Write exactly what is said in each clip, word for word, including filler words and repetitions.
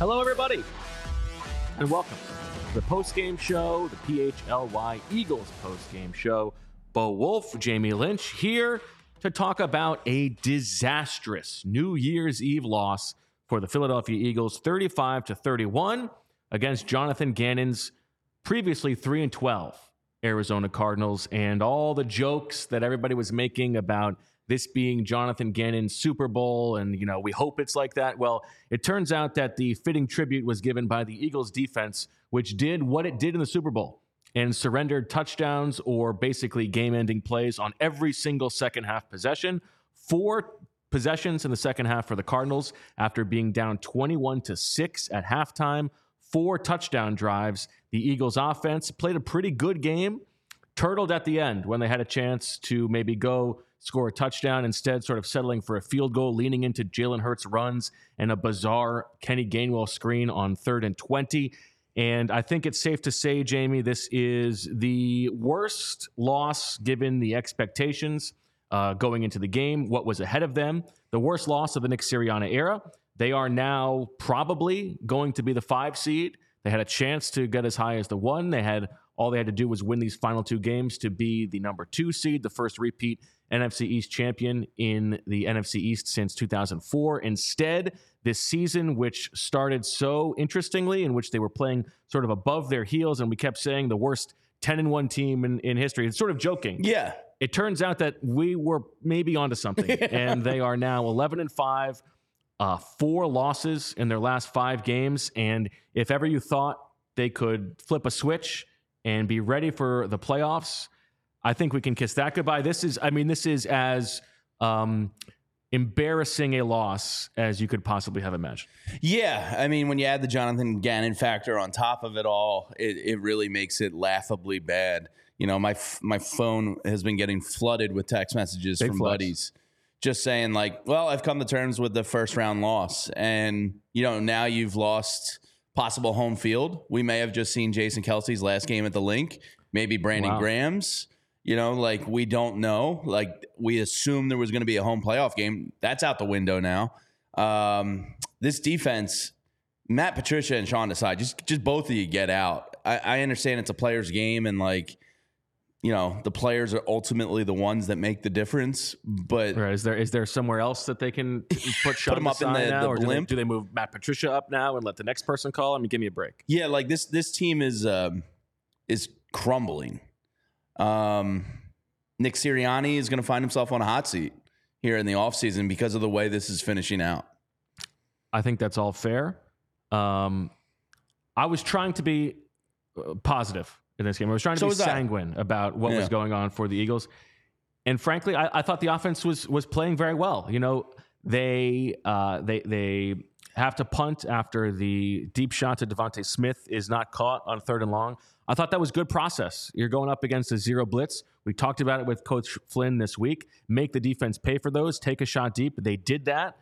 Hello, everybody, and welcome to the post-game show, the P H L Y Eagles post-game show. Bo Wulf, Jamie Lynch here to talk about a disastrous New Year's Eve loss for the Philadelphia Eagles, thirty-five to thirty-one, against Jonathan Gannon's previously three and twelve Arizona Cardinals, and all the jokes that everybody was making about this being Jonathan Gannon's Super Bowl, and, you know, we hope it's like that. Well, it turns out that the fitting tribute was given by the Eagles defense, which did what it did in the Super Bowl and surrendered touchdowns or basically game-ending plays on every single second-half possession. Four possessions in the second half for the Cardinals after being down twenty-one to six at halftime. Four touchdown drives. The Eagles offense played a pretty good game, turtled at the end when they had a chance to maybe go score a touchdown, instead sort of settling for a field goal, leaning into Jalen Hurts runs and a bizarre Kenny Gainwell screen on third and twenty. And I think it's safe to say, Jamie, this is the worst loss given the expectations uh, going into the game, what was ahead of them, the worst loss of the Nick Sirianni era. They are now probably going to be the five seed. They had a chance to get as high as the one. They had all they had to do was win these final two games to be the number two seed, the first repeat N F C East champion in the N F C East since two thousand four. Instead, this season, which started so interestingly, in which they were playing sort of above their heels, and we kept saying the worst ten and one team in, in history. It's sort of joking. Yeah. It turns out that we were maybe onto something, and they are now eleven and five, uh, four losses in their last five games. And if ever you thought they could flip a switch and be ready for the playoffs, I think we can kiss that goodbye. This is, I mean, this is as um, embarrassing a loss as you could possibly have imagined. Yeah. I mean, when you add the Jonathan Gannon factor on top of it all, it, it really makes it laughably bad. You know, my my phone has been getting flooded with text messages Big from floods. buddies just saying, like, well, I've come to terms with the first round loss. And, you know, now you've lost possible home field. We may have just seen Jason Kelsey's last game at the Link, maybe Brandon wow. Graham's. You know, like, we don't know. Like, we assumed there was going to be a home playoff game. That's out the window now. Um, this defense, Matt Patricia and Sean Desai, just just both of you get out. I, I understand it's a player's game, and, like, you know, the players are ultimately the ones that make the difference. But right. is there is there somewhere else that they can put Sean put him up in the, now, the or blimp? Do they, do they move Matt Patricia up now and let the next person call? I mean, give me a break. Yeah, like, this this team is um, is crumbling. Um, Nick Sirianni is going to find himself on a hot seat here in the offseason because of the way this is finishing out. I think that's all fair. Um, I was trying to be positive in this game. I was trying to so be sanguine I. about what yeah. was going on for the Eagles. And frankly, I, I thought the offense was, was playing very well. You know, they, uh, they, they have to punt after the deep shot to Devontae Smith is not caught on third and long. I thought that was good process. You're going up against a zero blitz. We talked about it with Coach Flynn this week. Make the defense pay for those. Take a shot deep. They did that,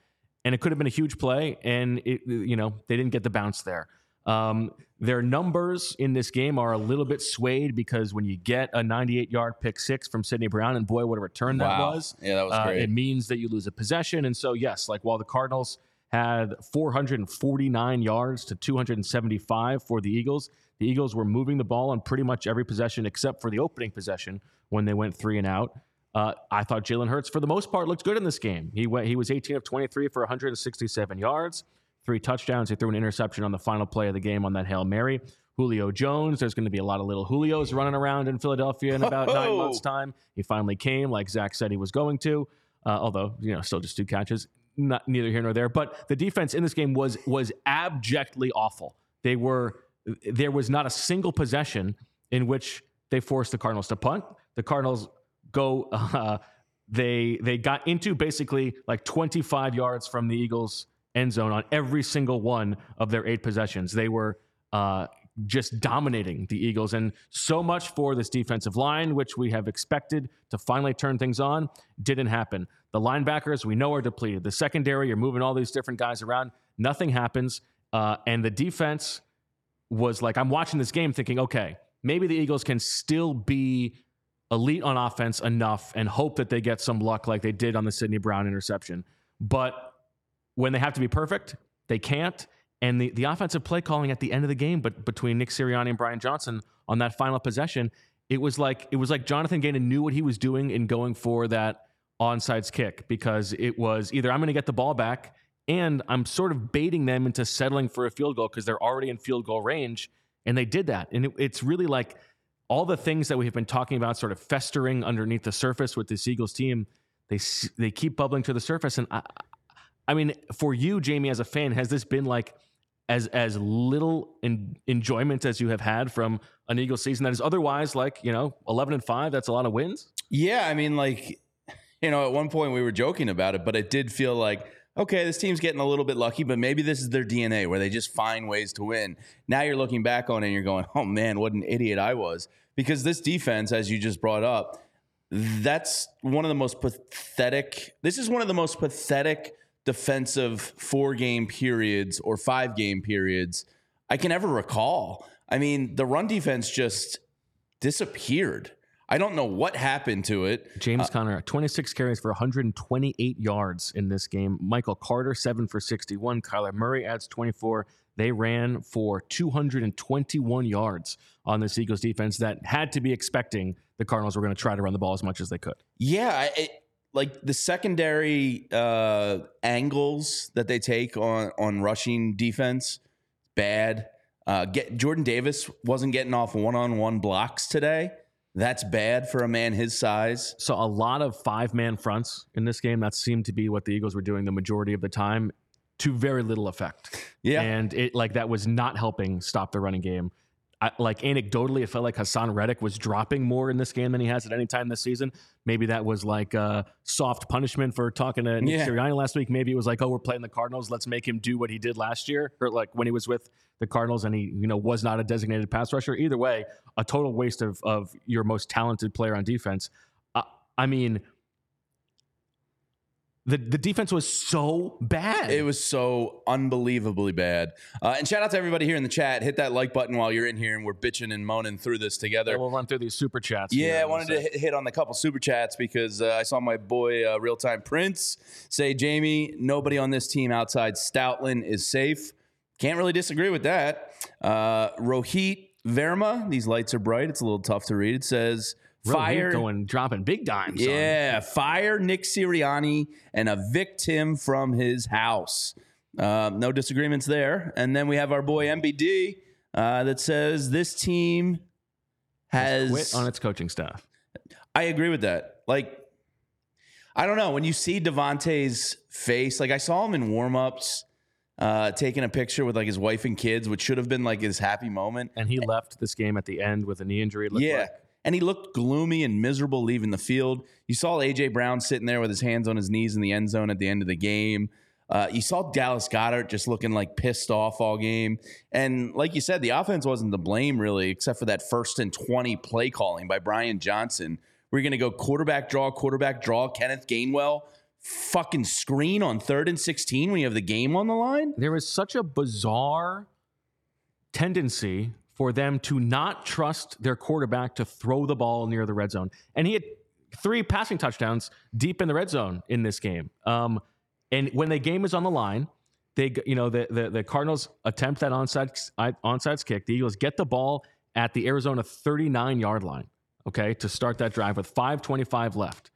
and it could have been a huge play, and it, you know, they didn't get the bounce there. Um, their numbers in this game are a little bit swayed because when you get a ninety-eight yard pick six from Sydney Brown, and boy, what a return wow. that was. Yeah, that was uh, great. It means that you lose a possession. And so, yes, like, while the Cardinals had four hundred forty-nine yards to two hundred seventy-five for the Eagles, the Eagles were moving the ball on pretty much every possession except for the opening possession when they went three and out. Uh, I thought Jalen Hurts, for the most part, looked good in this game. He went, he was eighteen of twenty-three for one hundred sixty-seven yards, three touchdowns. He threw an interception on the final play of the game on that Hail Mary. Julio Jones, there's going to be a lot of little Julios running around in Philadelphia in about oh. nine months' time. He finally came, like Zach said he was going to, uh, although, you know, still just two catches. Not, neither here nor there. But the defense in this game was was abjectly awful. They were... There was not a single possession in which they forced the Cardinals to punt. The Cardinals go uh, They they got into basically like twenty-five yards from the Eagles' end zone on every single one of their eight possessions. They were uh, just dominating the Eagles, and so much for this defensive line, which we have expected to finally turn things on, didn't happen. The linebackers we know are depleted. The secondary, you're moving all these different guys around. Nothing happens, uh, and the defense was like, I'm watching this game thinking, okay, maybe the Eagles can still be elite on offense enough and hope that they get some luck like they did on the Sydney Brown interception. But when they have to be perfect, they can't. And the, the offensive play calling at the end of the game, but between Nick Sirianni and Brian Johnson on that final possession, it was like it was like Jonathan Gannon knew what he was doing in going for that onside kick, because it was either I'm going to get the ball back and I'm sort of baiting them into settling for a field goal because they're already in field goal range. And they did that. And it, it's really like all the things that we have been talking about sort of festering underneath the surface with this Eagles team, they they keep bubbling to the surface. And I, I mean, for you, Jamie, as a fan, has this been like as as little in, enjoyment as you have had from an Eagles season that is otherwise like, you know, eleven and five? That's a lot of wins. Yeah, I mean, like, you know, at one point we were joking about it, but it did feel like, okay, this team's getting a little bit lucky, but maybe this is their D N A where they just find ways to win. Now you're looking back on it and you're going, oh man, what an idiot I was. Because this defense, as you just brought up, that's one of the most pathetic. This is one of the most pathetic defensive four-game periods or five-game periods I can ever recall. I mean, the run defense just disappeared. I don't know what happened to it. James uh, Conner, twenty-six carries for one hundred twenty-eight yards in this game. Michael Carter, seven for sixty-one. Kyler Murray adds twenty-four. They ran for two hundred twenty-one yards on this Eagles defense that had to be expecting the Cardinals were going to try to run the ball as much as they could. Yeah, it, like the secondary uh, angles that they take on, on rushing defense, bad. Uh, get, Jordan Davis wasn't getting off one-on-one blocks today. That's bad for a man his size. So a lot of five-man fronts in this game. That seemed to be what the Eagles were doing the majority of the time, to very little effect. Yeah. And it like that was not helping stop the running game. I, like anecdotally, it felt like Hassan Reddick was dropping more in this game than he has at any time this season. Maybe that was like uh, soft punishment for talking to Nick yeah. Sirianni last week. Maybe it was like, oh, we're playing the Cardinals. Let's make him do what he did last year, or like when he was with the Cardinals and he, you know, was not a designated pass rusher. Either way, a total waste of of your most talented player on defense. Uh, I mean, the the defense was so bad. It was so unbelievably bad. Uh, and shout out to everybody here in the chat. Hit that like button while you're in here, and we're bitching and moaning through this together. Yeah, we'll run through these super chats. Yeah, I wanted to hit, hit on the couple super chats because uh, I saw my boy uh, Real Time Prince say, Jamie, nobody on this team outside Stoutland is safe. Can't really disagree with that. Uh, Rohit Verma, these lights are bright. It's a little tough to read. It says, fire going dropping big dimes. Yeah, on. Fire Nick Sirianni and evict him from his house. Uh, no disagreements there. And then we have our boy M B D uh, that says this team has quit on its coaching staff. I agree with that. Like, I don't know, when you see Devontae's face, like I saw him in warmups. Uh, taking a picture with like his wife and kids, which should have been like his happy moment, and he left this game at the end with a knee injury. Yeah, like. And he looked gloomy and miserable leaving the field. You saw A J. Brown sitting there with his hands on his knees in the end zone at the end of the game. Uh, you saw Dallas Goedert just looking like pissed off all game. And like you said, the offense wasn't to blame really, except for that first and twenty play calling by Brian Johnson. We're going to go quarterback draw, quarterback draw, Kenneth Gainwell. Fucking screen on third and sixteen when you have the game on the line. There is such a bizarre tendency for them to not trust their quarterback to throw the ball near the red zone. And he had three passing touchdowns deep in the red zone in this game. Um, and when the game is on the line, they, you know, the the, the Cardinals attempt that onside onside kick. The Eagles get the ball at the Arizona thirty-nine yard line. Okay, to start that drive with five twenty-five left,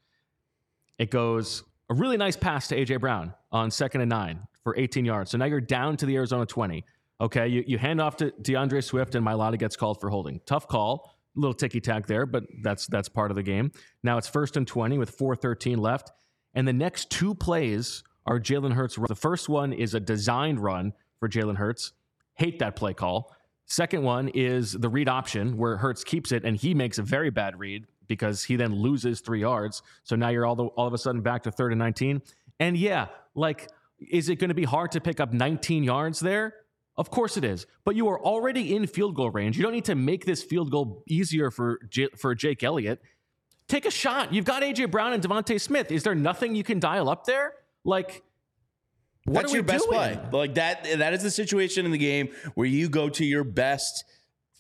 it goes. A really nice pass to A J. Brown on second and nine for eighteen yards. So now you're down to the Arizona twenty. Okay, you, you hand off to DeAndre Swift, and Mailata gets called for holding. Tough call, a little ticky-tack there, but that's that's part of the game. Now it's first and twenty with four thirteen left, and the next two plays are Jalen Hurts. The first one is a designed run for Jalen Hurts. Hate that play call. Second one is the read option where Hurts keeps it, and he makes a very bad read. because he then loses three yards. So now you're all, the, all of a sudden back to third and nineteen. And yeah, like, is it going to be hard to pick up nineteen yards there? Of course it is. But you are already in field goal range. You don't need to make this field goal easier for J- for Jake Elliott. Take a shot. You've got A J. Brown and Devontae Smith. Is there nothing you can dial up there? Like, what That's are we your best doing? Play. Like, that, that is the situation in the game where you go to your best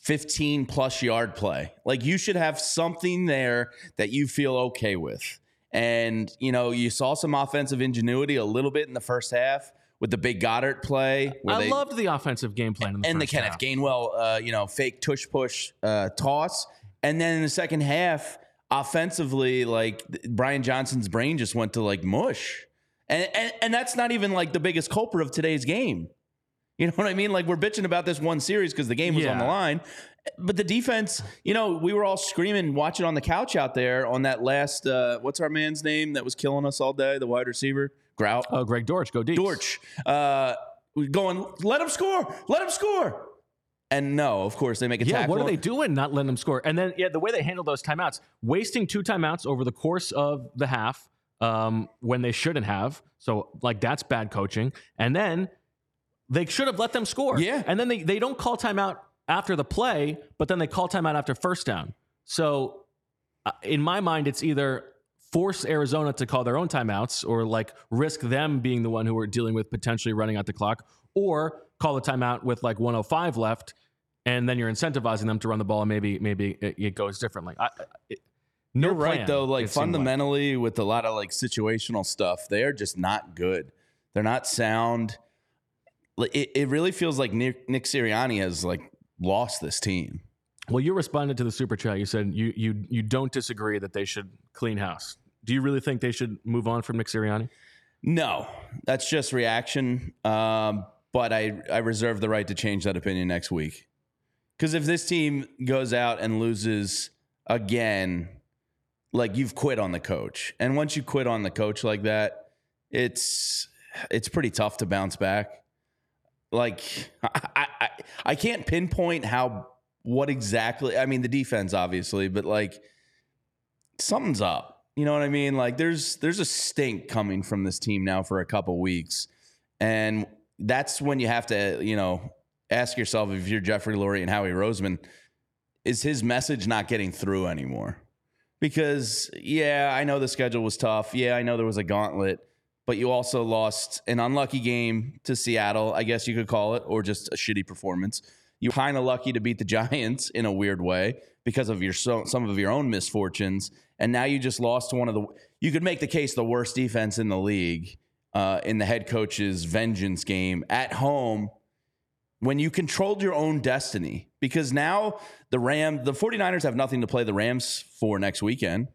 fifteen-plus yard play. Like, you should have something there that you feel okay with. And, you know, you saw some offensive ingenuity a little bit in the first half with the big Goddard play. Where I they, loved the offensive game plan in the and first the Kenneth half. Gainwell, uh, you know, fake tush-push uh, toss. And then in the second half, offensively, like, Brian Johnson's brain just went to, like, mush. And, and and that's not even, like, the biggest culprit of today's game. You know what I mean? Like, we're bitching about this one series because the game was yeah. on the line. But the defense, you know, we were all screaming, watching on the couch out there on that last, uh, what's our man's name that was killing us all day, the wide receiver? Grout. Oh, Greg Dortch. Go Deeks. Dortch. Uh, going, let him score. Let him score. And no, of course, they make a yeah, tackle. Yeah, what are they doing not letting them score? And then, yeah, the way they handled those timeouts, wasting two timeouts over the course of the half um, when they shouldn't have. So, like, that's bad coaching. And then they should have let them score. Yeah. And then they, they don't call timeout after the play, but then they call timeout after first down. So uh, in my mind, it's either force Arizona to call their own timeouts or like risk them being the one who are dealing with potentially running out the clock, or call a timeout with like one oh five left. And then you're incentivizing them to run the ball. And maybe, maybe it, it goes differently. I, it, no you're plan, right though. Like fundamentally like. with a lot of like situational stuff, they're just not good. They're not sound. It, it really feels like Nick, Nick Sirianni has like lost this team. Well, you responded to the super chat. You said you you you don't disagree that they should clean house. Do you really think they should move on from Nick Sirianni? No, that's just reaction. Um, but I I reserve the right to change that opinion next week. Because if this team goes out and loses again, like you've quit on the coach. And once you quit on the coach like that, it's it's pretty tough to bounce back. Like, I, I I can't pinpoint how, what exactly, I mean, the defense, obviously, but, like, something's up. You know what I mean? Like, there's there's a stink coming from this team now for a couple weeks. And that's when you have to, you know, ask yourself if you're Jeffrey Lurie and Howie Roseman, is his message not getting through anymore? Because, yeah, I know the schedule was tough. Yeah, I know there was a gauntlet. But you also lost an unlucky game to Seattle, I guess you could call it, or just a shitty performance. You're kind of lucky to beat the Giants in a weird way because of your so, some of your own misfortunes. And now you just lost to one of the – you could make the case the worst defense in the league uh, in the head coach's vengeance game at home when you controlled your own destiny. Because now the Rams – the 49ers have nothing to play the Rams for next weekend.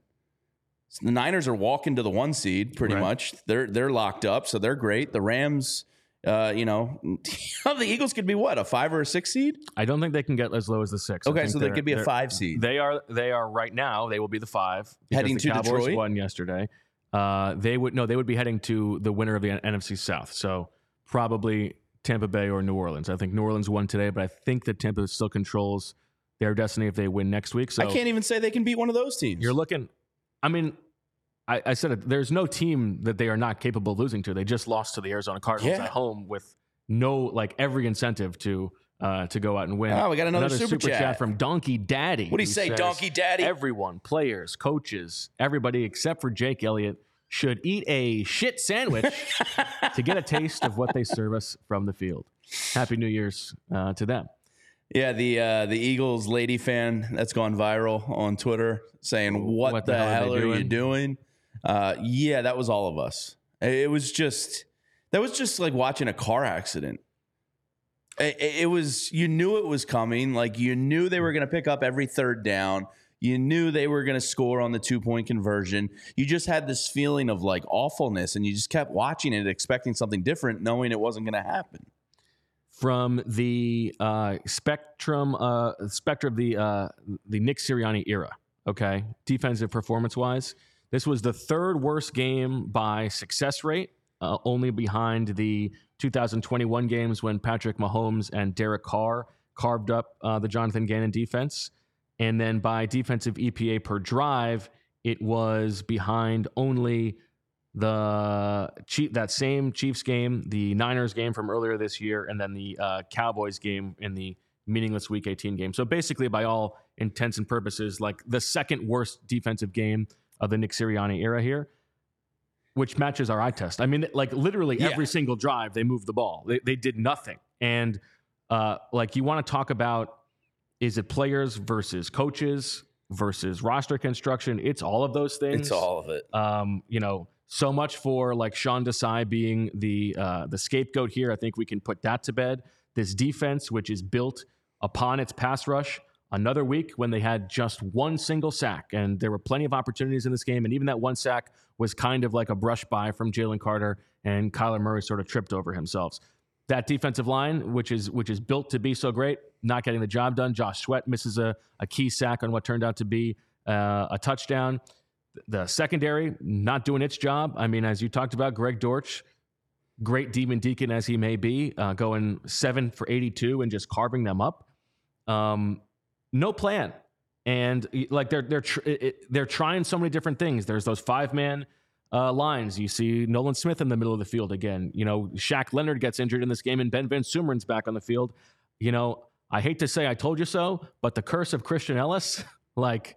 The Niners are walking to the one seed pretty right. much. They're they're locked up, so they're great. The Rams, uh, you know, the Eagles could be what, a five or a six seed? I don't think they can get as low as the six. Okay, so they could be a five seed. They are they are right now. They will be the five heading to Detroit. Cowboys won yesterday. Uh, they would no, they would be heading to the winner of the N F C South. So probably Tampa Bay or New Orleans. I think New Orleans won today, but I think that Tampa still controls their destiny if they win next week. So I can't even say they can beat one of those teams. You're looking. I mean, I, I said it. There's no team that they are not capable of losing to. They just lost to the Arizona Cardinals yeah. at home with no, like, every incentive to uh, to go out and win. Oh, we got another, another super, super chat. chat from Donkey Daddy. What do you say, says, Donkey Daddy? Everyone, players, coaches, everybody except for Jake Elliott should eat a shit sandwich to get a taste of what they serve us from the field. Happy New Year's uh, to them. Yeah, the uh, the Eagles lady fan that's gone viral on Twitter saying, what, what the, the hell, hell are, are you doing? Uh, yeah, that was all of us. It was just, that was just like watching a car accident. It, it was, you knew it was coming. Like, you knew they were going to pick up every third down. You knew they were going to score on the two-point conversion. You just had this feeling of, like, awfulness, and you just kept watching it, expecting something different, knowing it wasn't going to happen. From the uh, spectrum, uh, spectrum of the uh, the Nick Sirianni era, okay, defensive performance-wise, this was the third worst game by success rate, uh, only behind the two thousand twenty-one games when Patrick Mahomes and Derek Carr carved up uh, the Jonathan Gannon defense. And then by defensive E P A per drive, it was behind only the Chief, that same Chiefs game, the Niners game from earlier this year, and then the uh, Cowboys game in the meaningless Week eighteen game. So basically, by all intents and purposes, like the second worst defensive game of the Nick Sirianni era here, which matches our eye test. I mean, like literally yeah. every single drive, they moved the ball. They, they did nothing. And uh, like you want to talk about, is it players versus coaches versus roster construction? It's all of those things. It's all of it. Um, you know, so much for like Sean Desai being the uh, the scapegoat here. I think we can put that to bed. This defense, which is built upon its pass rush, another week when they had just one single sack, and there were plenty of opportunities in this game, and even that one sack was kind of like a brush by from Jalen Carter, and Kyler Murray sort of tripped over himself. That defensive line, which is which is built to be so great, not getting the job done. Josh Sweat misses a, a key sack on what turned out to be uh, a touchdown. The secondary, not doing its job. I mean, as you talked about, Greg Dortch, great demon deacon as he may be, uh, going seven for eighty-two and just carving them up. Um, no plan. And like they're, they're, tr- it, they're trying so many different things. There's those five man uh, lines. You see Nolan Smith in the middle of the field again. You know, Shaq Leonard gets injured in this game and Ben Van Sumren's back on the field. You know, I hate to say I told you so, but the curse of Christian Ellis, like,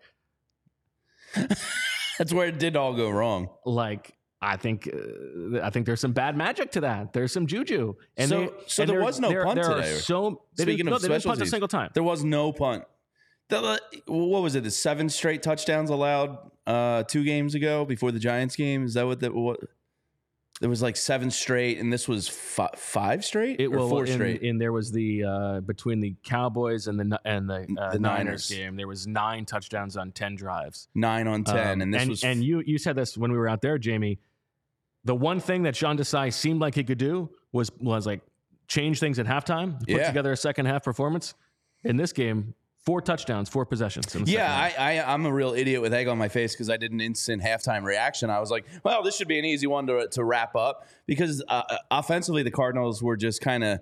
that's where it did all go wrong. Like, I think uh, I think there's some bad magic to that. There's some juju. And so, they, so and there was no there, punt there today. So, they Speaking didn't, of no, they didn't punt a single time. There was no punt. The, what was it? The seven straight touchdowns allowed uh, two games ago before the Giants game? Is that what that was? There was like seven straight, and this was fi- five straight it, or well, four in, straight. And there was the uh, between the Cowboys and the and the, uh, the Niners. Niners game. There was nine touchdowns on ten drives. Nine on ten, um, and this and, was. F- and you you said this when we were out there, Jamie. The one thing that Sean Desai seemed like he could do was was like change things at halftime, put yeah. together a second half performance. In this game, four touchdowns, four possessions. Yeah, I, I, I'm a real idiot with egg on my face because I did an instant halftime reaction. I was like, well, this should be an easy one to, to wrap up because uh, offensively the Cardinals were just kind of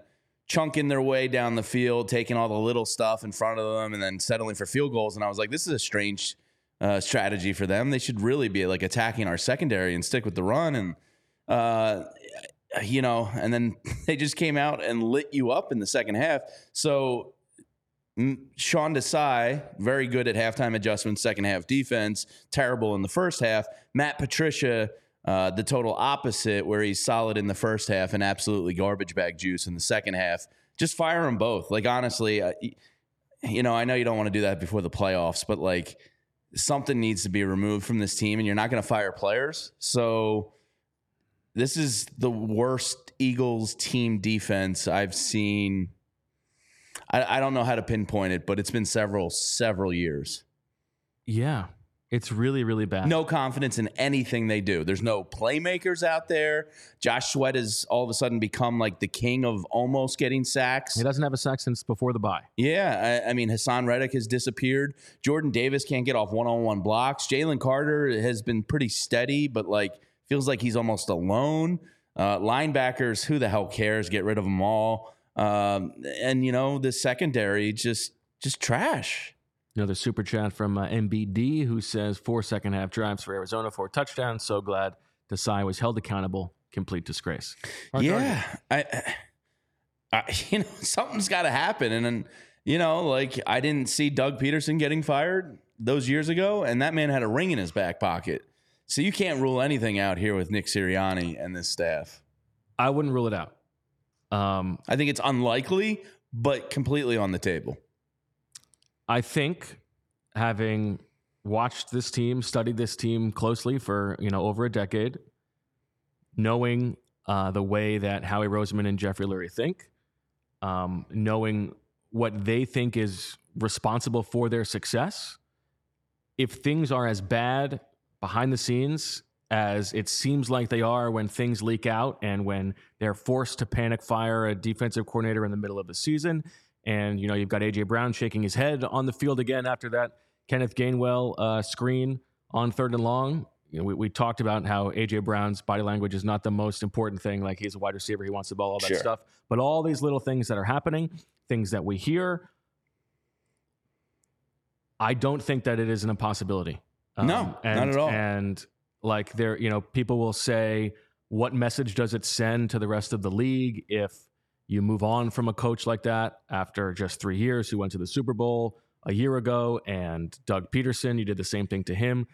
chunking their way down the field, taking all the little stuff in front of them and then settling for field goals. And I was like, this is a strange uh, strategy for them. They should really be like attacking our secondary and stick with the run. And, uh, you know, and then they just came out and lit you up in the second half. So Sean Desai, very good at halftime adjustments, second half defense, terrible in the first half. Matt Patricia, uh, the total opposite, where he's solid in the first half and absolutely garbage bag juice in the second half. Just fire them both. Like, honestly, uh, you know, I know you don't want to do that before the playoffs, but like something needs to be removed from this team and you're not going to fire players. So this is the worst Eagles team defense I've seen. I, I don't know how to pinpoint it, but it's been several, several years. Yeah, it's really, really bad. No confidence in anything they do. There's no playmakers out there. Josh Sweat has all of a sudden become like the king of almost getting sacks. He doesn't have a sack since before the bye. Yeah, I, I mean, Hassan Reddick has disappeared. Jordan Davis can't get off one-on-one blocks. Jalen Carter has been pretty steady, but like feels like he's almost alone. Uh, linebackers, who the hell cares? Get rid of them all. Um, and, you know, the secondary, just just trash. Another super chat from uh, M B D, who says four second half drives for Arizona, four touchdowns. So glad Desai was held accountable. Complete disgrace. Hard yeah. I, I, you know, something's got to happen. And, and, you know, like I didn't see Doug Peterson getting fired those years ago. And that man had a ring in his back pocket. So you can't rule anything out here with Nick Sirianni and this staff. I wouldn't rule it out. Um, I think it's unlikely, but completely on the table. I think having watched this team, studied this team closely for, you know, over a decade, knowing uh, the way that Howie Roseman and Jeffrey Lurie think, um, knowing what they think is responsible for their success, if things are as bad behind the scenes as it seems like they are when things leak out and when they're forced to panic fire a defensive coordinator in the middle of the season. And, you know, you've got A J. Brown shaking his head on the field again after that Kenneth Gainwell uh, screen on third and long. You know, we, we talked about how A J. Brown's body language is not the most important thing. Like, he's a wide receiver. He wants the ball, all that sure. stuff. But all these little things that are happening, things that we hear, I don't think that it isn't a possibility. Um, no, and, not at all. And like there, you know, people will say, what message does it send to the rest of the league if you move on from a coach like that after just three years who went to the Super Bowl a year ago, and Doug Peterson, you did the same thing to him.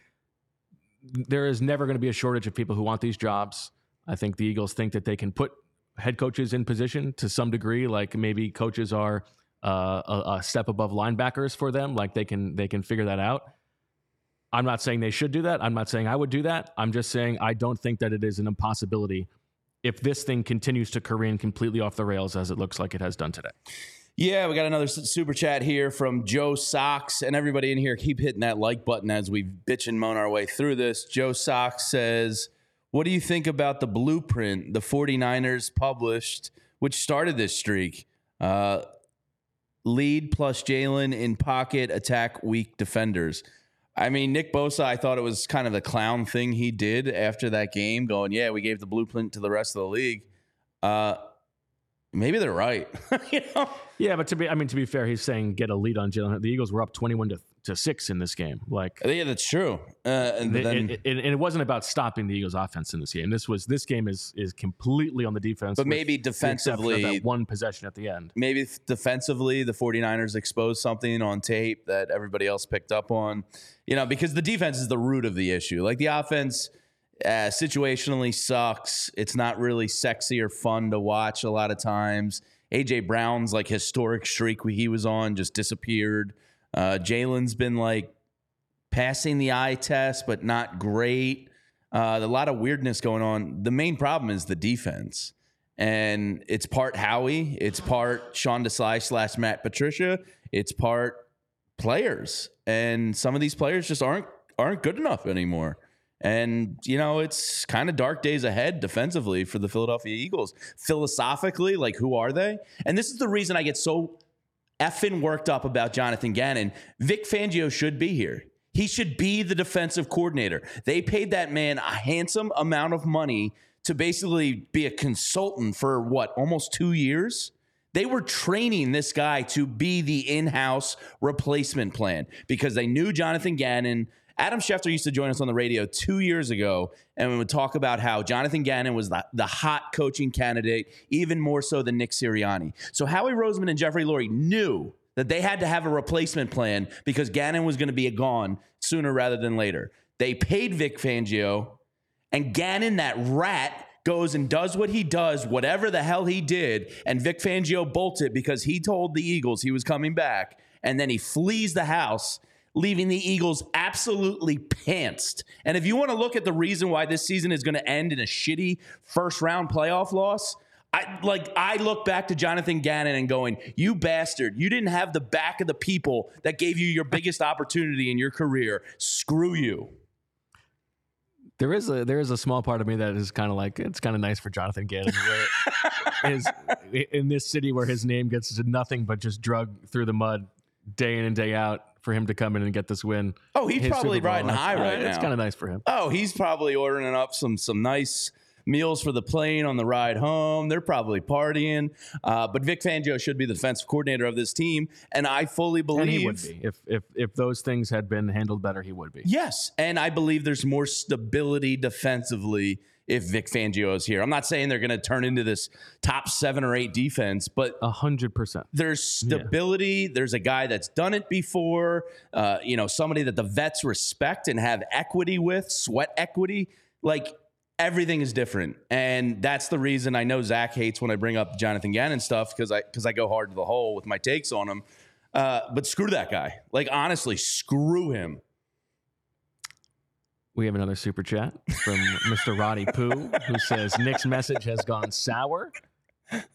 There is never going to be a shortage of people who want these jobs. I think the Eagles think that they can put head coaches in position to some degree, like maybe coaches are uh, a, a step above linebackers for them. Like they can, they can figure that out. I'm not saying they should do that. I'm not saying I would do that. I'm just saying I don't think that it is an impossibility if this thing continues to careen completely off the rails as it looks like it has done today. Yeah, we got another super chat here from Joe Sox. And everybody in here, keep hitting that like button as we bitch and moan our way through this. Joe Sox says, what do you think about the blueprint the 49ers published, which started this streak? Uh, lead plus Jalen in pocket, attack weak defenders. I mean, Nick Bosa, I thought it was kind of the clown thing he did after that game, going, yeah, we gave the blueprint to the rest of the league. Uh, maybe they're right. You know? Yeah, but to be, I mean, to be fair, he's saying get a lead on Jalen. The Eagles were up twenty-one to six in this game. Like, yeah, that's true. Uh, and, they, then, it, it, and it wasn't about stopping the Eagles' offense in this game. This was this game is is completely on the defense. But maybe defensively, that one possession at the end. Maybe defensively, the 49ers exposed something on tape that everybody else picked up on. You know, because the defense is the root of the issue. Like the offense, uh, situationally sucks. It's not really sexy or fun to watch a lot of times. A J. Brown's like historic streak he was on just disappeared. Uh, Jalen's been like passing the eye test, but not great. Uh, a lot of weirdness going on. The main problem is the defense. And it's part Howie. It's part Sean Desai slash Matt Patricia. It's part players. And some of these players just aren't aren't good enough anymore. And, you know, it's kind of dark days ahead defensively for the Philadelphia Eagles. Philosophically, like, who are they? And this is the reason I get so effing worked up about Jonathan Gannon. Vic Fangio should be here. He should be the defensive coordinator. They paid that man a handsome amount of money to basically be a consultant for, what, almost two years? They were training this guy to be the in-house replacement plan because they knew Jonathan Gannon. Adam Schefter used to join us on the radio two years ago, and we would talk about how Jonathan Gannon was the, the hot coaching candidate, even more so than Nick Sirianni. So Howie Roseman and Jeffrey Lurie knew that they had to have a replacement plan because Gannon was going to be gone sooner rather than later. They paid Vic Fangio, and Gannon, that rat, goes and does what he does, whatever the hell he did, and Vic Fangio bolted because he told the Eagles he was coming back, and then he flees the house, leaving the Eagles absolutely pantsed. And if you want to look at the reason why this season is going to end in a shitty first-round playoff loss, I like I look back to Jonathan Gannon and going, you bastard, you didn't have the back of the people that gave you your biggest opportunity in your career. Screw you. There is a there is a small part of me that is kind of like, it's kind of nice for Jonathan Gannon where his, in this city where his name gets nothing but just drug through the mud day in and day out. For him to come in and get this win. Oh, he's probably riding high right now. It's kind of nice for him. Oh, he's probably ordering up some some nice meals for the plane on the ride home. They're probably partying. Uh, but Vic Fangio should be the defensive coordinator of this team, and I fully believe... And he would be. If, if, if those things had been handled better, he would be. Yes, and I believe there's more stability defensively if Vic Fangio is here. I'm not saying they're going to turn into this top seven or eight defense, but a hundred percent there's stability. Yeah. There's a guy that's done it before, uh, you know, somebody that the vets respect and have equity with, sweat equity. Like everything is different. And that's the reason I know Zach hates when I bring up Jonathan Gannon stuff. Cause I, cause I go hard to the hole with my takes on him. Uh, but screw that guy. Like, honestly, screw him. We have another super chat from Mister Roddy Pooh, who says, Nick's message has gone sour.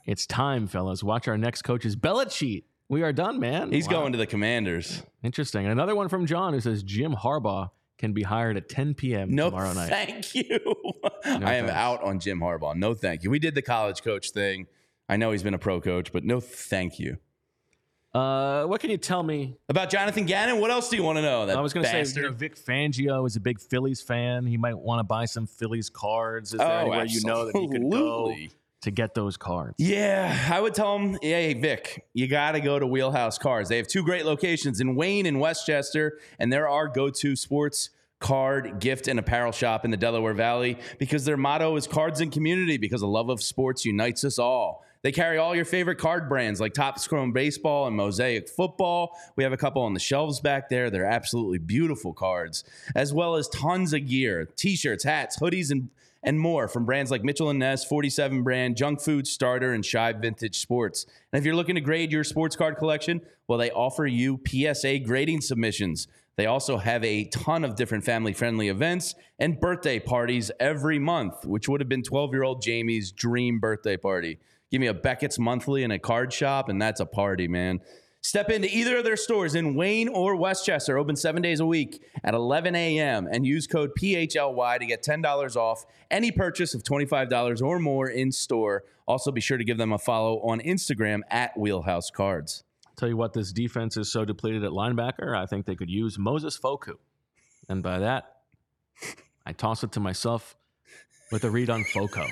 It's time, fellas. Watch our next coach's bellet sheet. We are done, man. He's wow. Going to the Commanders. Interesting. And another one from John, who says, Jim Harbaugh can be hired at ten p.m. No, tomorrow night. Thank you. No, I am thanks. out on Jim Harbaugh. No, thank you. We did the college coach thing. I know he's been a pro coach, but no, thank you. Uh, what can you tell me about Jonathan Gannon? What else do you want to know? That I was going to say, you know, Vic Fangio is a big Phillies fan. He might want to buy some Phillies cards. Is there oh, anywhere absolutely. you know that he could go? to get those cards? Yeah, I would tell them, hey, Vic, you got to go to Wheelhouse Cards. They have two great locations in Wayne and Westchester, and they're our go-to sports card, gift, and apparel shop in the Delaware Valley because their motto is cards and community, because the love of sports unites us all. They carry all your favorite card brands like Topps Chrome Baseball and Mosaic Football. We have a couple on the shelves back there. They're absolutely beautiful cards, as well as tons of gear, T-shirts, hats, hoodies, and, and more from brands like Mitchell and Ness, forty-seven Brand, Junk Food, Starter, and Shy Vintage Sports. And if you're looking to grade your sports card collection, well, they offer you P S A grading submissions. They also have a ton of different family-friendly events and birthday parties every month, which would have been twelve-year-old Jamie's dream birthday party. Give me a Beckett's Monthly and a card shop, and that's a party, man. Step into either of their stores in Wayne or Westchester, open seven days a week at eleven a.m., and use code P H L Y to get ten dollars off any purchase of twenty-five dollars or more in store. Also, be sure to give them a follow on Instagram at Wheelhouse Cards. Tell you what, this defense is so depleted at linebacker, I think they could use Moses Foku. And by that, I toss it to myself with a read on FOCO.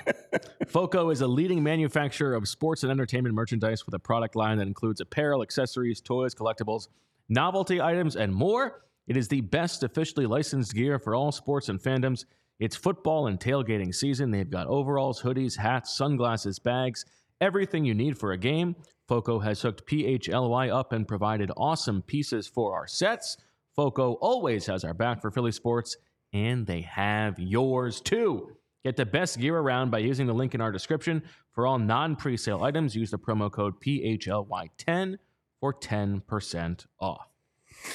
FOCO is a leading manufacturer of sports and entertainment merchandise with a product line that includes apparel, accessories, toys, collectibles, novelty items, and more. It is the best officially licensed gear for all sports and fandoms. It's football and tailgating season. They've got overalls, hoodies, hats, sunglasses, bags, everything you need for a game. FOCO has hooked P H L Y up and provided awesome pieces for our sets. FOCO always has our back for Philly sports, and they have yours too. Get the best gear around by using the link in our description. For all non-presale items, use the promo code P H L Y ten for ten percent off.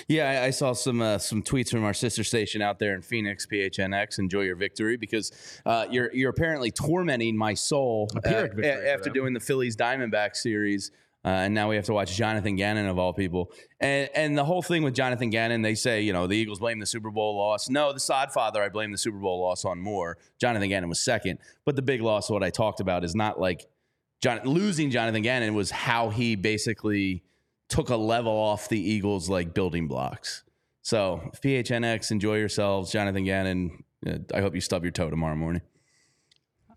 Yeah, I saw some uh, some tweets from our sister station out there in Phoenix, P H N X. Enjoy your victory, because uh, you're you're apparently tormenting my soul uh, after doing the Phillies Diamondback series, uh, and now we have to watch Jonathan Gannon of all people. And and the whole thing with Jonathan Gannon, they say, you know, the Eagles blame the Super Bowl loss. No, the sod father, I blame the Super Bowl loss on Moore. Jonathan Gannon was second, but the big loss, what I talked about, is not like John losing Jonathan Gannon was how he basically took a level off the Eagles, like, building blocks. So, P H N X, enjoy yourselves. Jonathan Gannon, I hope you stub your toe tomorrow morning.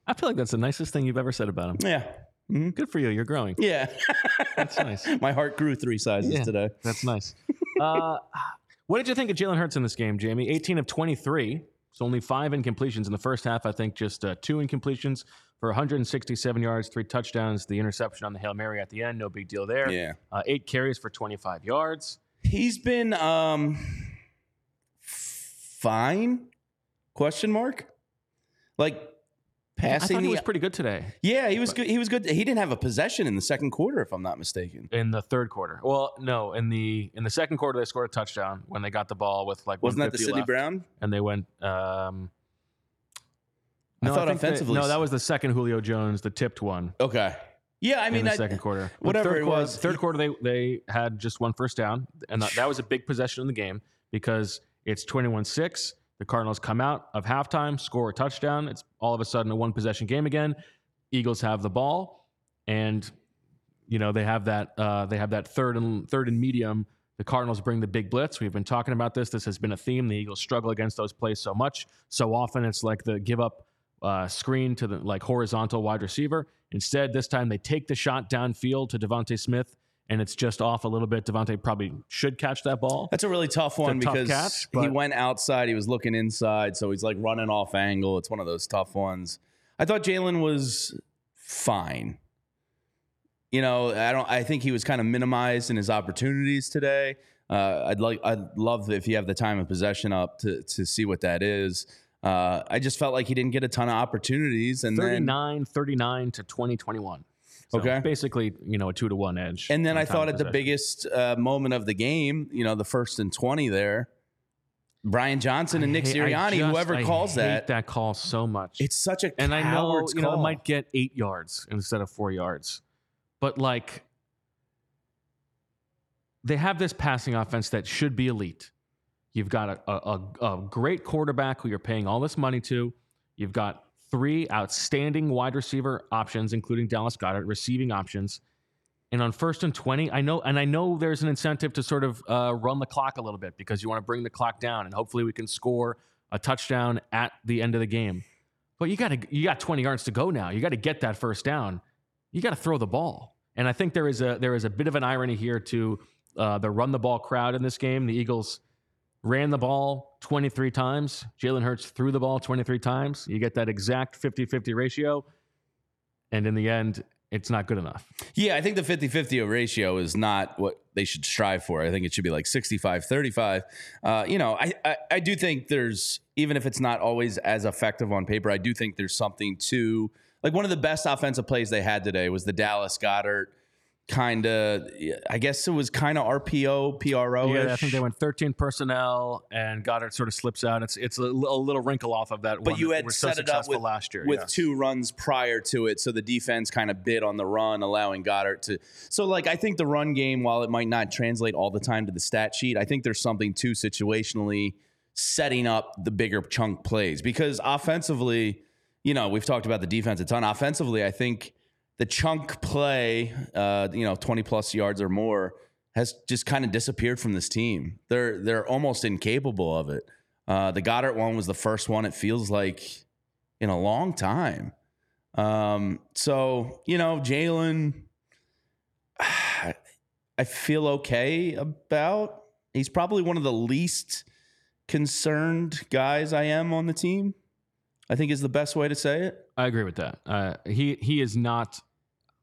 I feel like that's the nicest thing you've ever said about him. Yeah. Mm-hmm. Good for you. You're growing. Yeah. That's nice. My heart grew three sizes yeah, today. That's nice. uh, what did you think of Jalen Hurts in this game, Jamie? eighteen of twenty-three. It's only five incompletions in the first half. I think just uh, two incompletions for one hundred sixty-seven yards, three touchdowns, the interception on the Hail Mary at the end. No big deal there. Yeah. Uh, eight carries for twenty-five yards. He's been um, fine? Question mark? Like passing. I thought he was pretty good today. Yeah, he was but. good. He was good. He didn't have a possession in the second quarter, if I'm not mistaken. In the third quarter. Well, no, in the in the second quarter they scored a touchdown when they got the ball with like one fifty left. Wasn't that the Sydney Brown? And they went. Um, No, I thought I offensively. They, no, that was the second Julio Jones, the tipped one. Okay. Yeah, I mean, in the I, second quarter, whatever third it quarter, was. Third quarter, they they had just one first down, and that, that was a big possession in the game because it's twenty-one six. The Cardinals come out of halftime, score a touchdown. It's all of a sudden a one possession game again. Eagles have the ball, and you know they have that uh, they have that third and third and medium. The Cardinals bring the big blitz. We've been talking about this. This has been a theme. The Eagles struggle against those plays so much, so often. It's like the give up. Uh, screen to the like horizontal wide receiver. Instead, this time they take the shot downfield to Devontae Smith, and it's just off a little bit. Devontae probably should catch that ball. That's a really tough one because tough catch, he went outside. He was looking inside, so he's like running off angle. It's one of those tough ones. I thought Jalen was fine. You know, I don't. I think he was kind of minimized in his opportunities today. Uh, I'd like. I'd love if you have the time of possession up to to see what that is. Uh, I just felt like he didn't get a ton of opportunities. And thirty-nine, then, thirty-nine to twenty, twenty-one. So okay. Basically, you know, a two to one edge. And then I thought at possession. The biggest uh, moment of the game, you know, the first and twenty there, Brian Johnson I and hate, Nick Sirianni, just, whoever I calls hate that. that call so much. It's such a coward's And I know, you know, it might get eight yards instead of four yards. But, like, they have this passing offense that should be elite. You've got a, a, a great quarterback who you're paying all this money to. You've got three outstanding wide receiver options, including Dallas Goedert, receiving options. And on first and twenty, I know, and I know there's an incentive to sort of uh, run the clock a little bit because you want to bring the clock down, and hopefully we can score a touchdown at the end of the game. But you got to you got twenty yards to go now. You got to get that first down. You got to throw the ball. And I think there is a there is a bit of an irony here to uh, the run the ball crowd in this game. The Eagles ran the ball twenty-three times. Jalen Hurts threw the ball twenty-three times. You get that exact fifty-fifty ratio. And in the end, it's not good enough. Yeah, I think the fifty-fifty ratio is not what they should strive for. I think it should be like sixty-five thirty-five. Uh, you know, I, I, I do think there's, even if it's not always as effective on paper, I do think there's something to, like, one of the best offensive plays they had today was the Dallas Goedert kind of, I guess it was kind of R P O, P R O-ish. Yeah, I think they went thirteen personnel and Goedert sort of slips out. It's it's a, a little wrinkle off of that but one you had that was set so it up with, last year. With yes. two runs prior to it, so the defense kind of bit on the run, allowing Goedert to... So, like, I think the run game, while it might not translate all the time to the stat sheet, I think there's something to situationally setting up the bigger chunk plays. Because offensively, you know, we've talked about the defense a ton. Offensively, I think... the chunk play, uh, you know, twenty plus yards or more, has just kind of disappeared from this team. They're they're almost incapable of it. Uh, the Goedert one was the first one, it feels like, in a long time. Um, so, you know, Jalen, I feel okay about. He's probably one of the least concerned guys I am on the team, I think is the best way to say it. I agree with that. Uh, he he is not.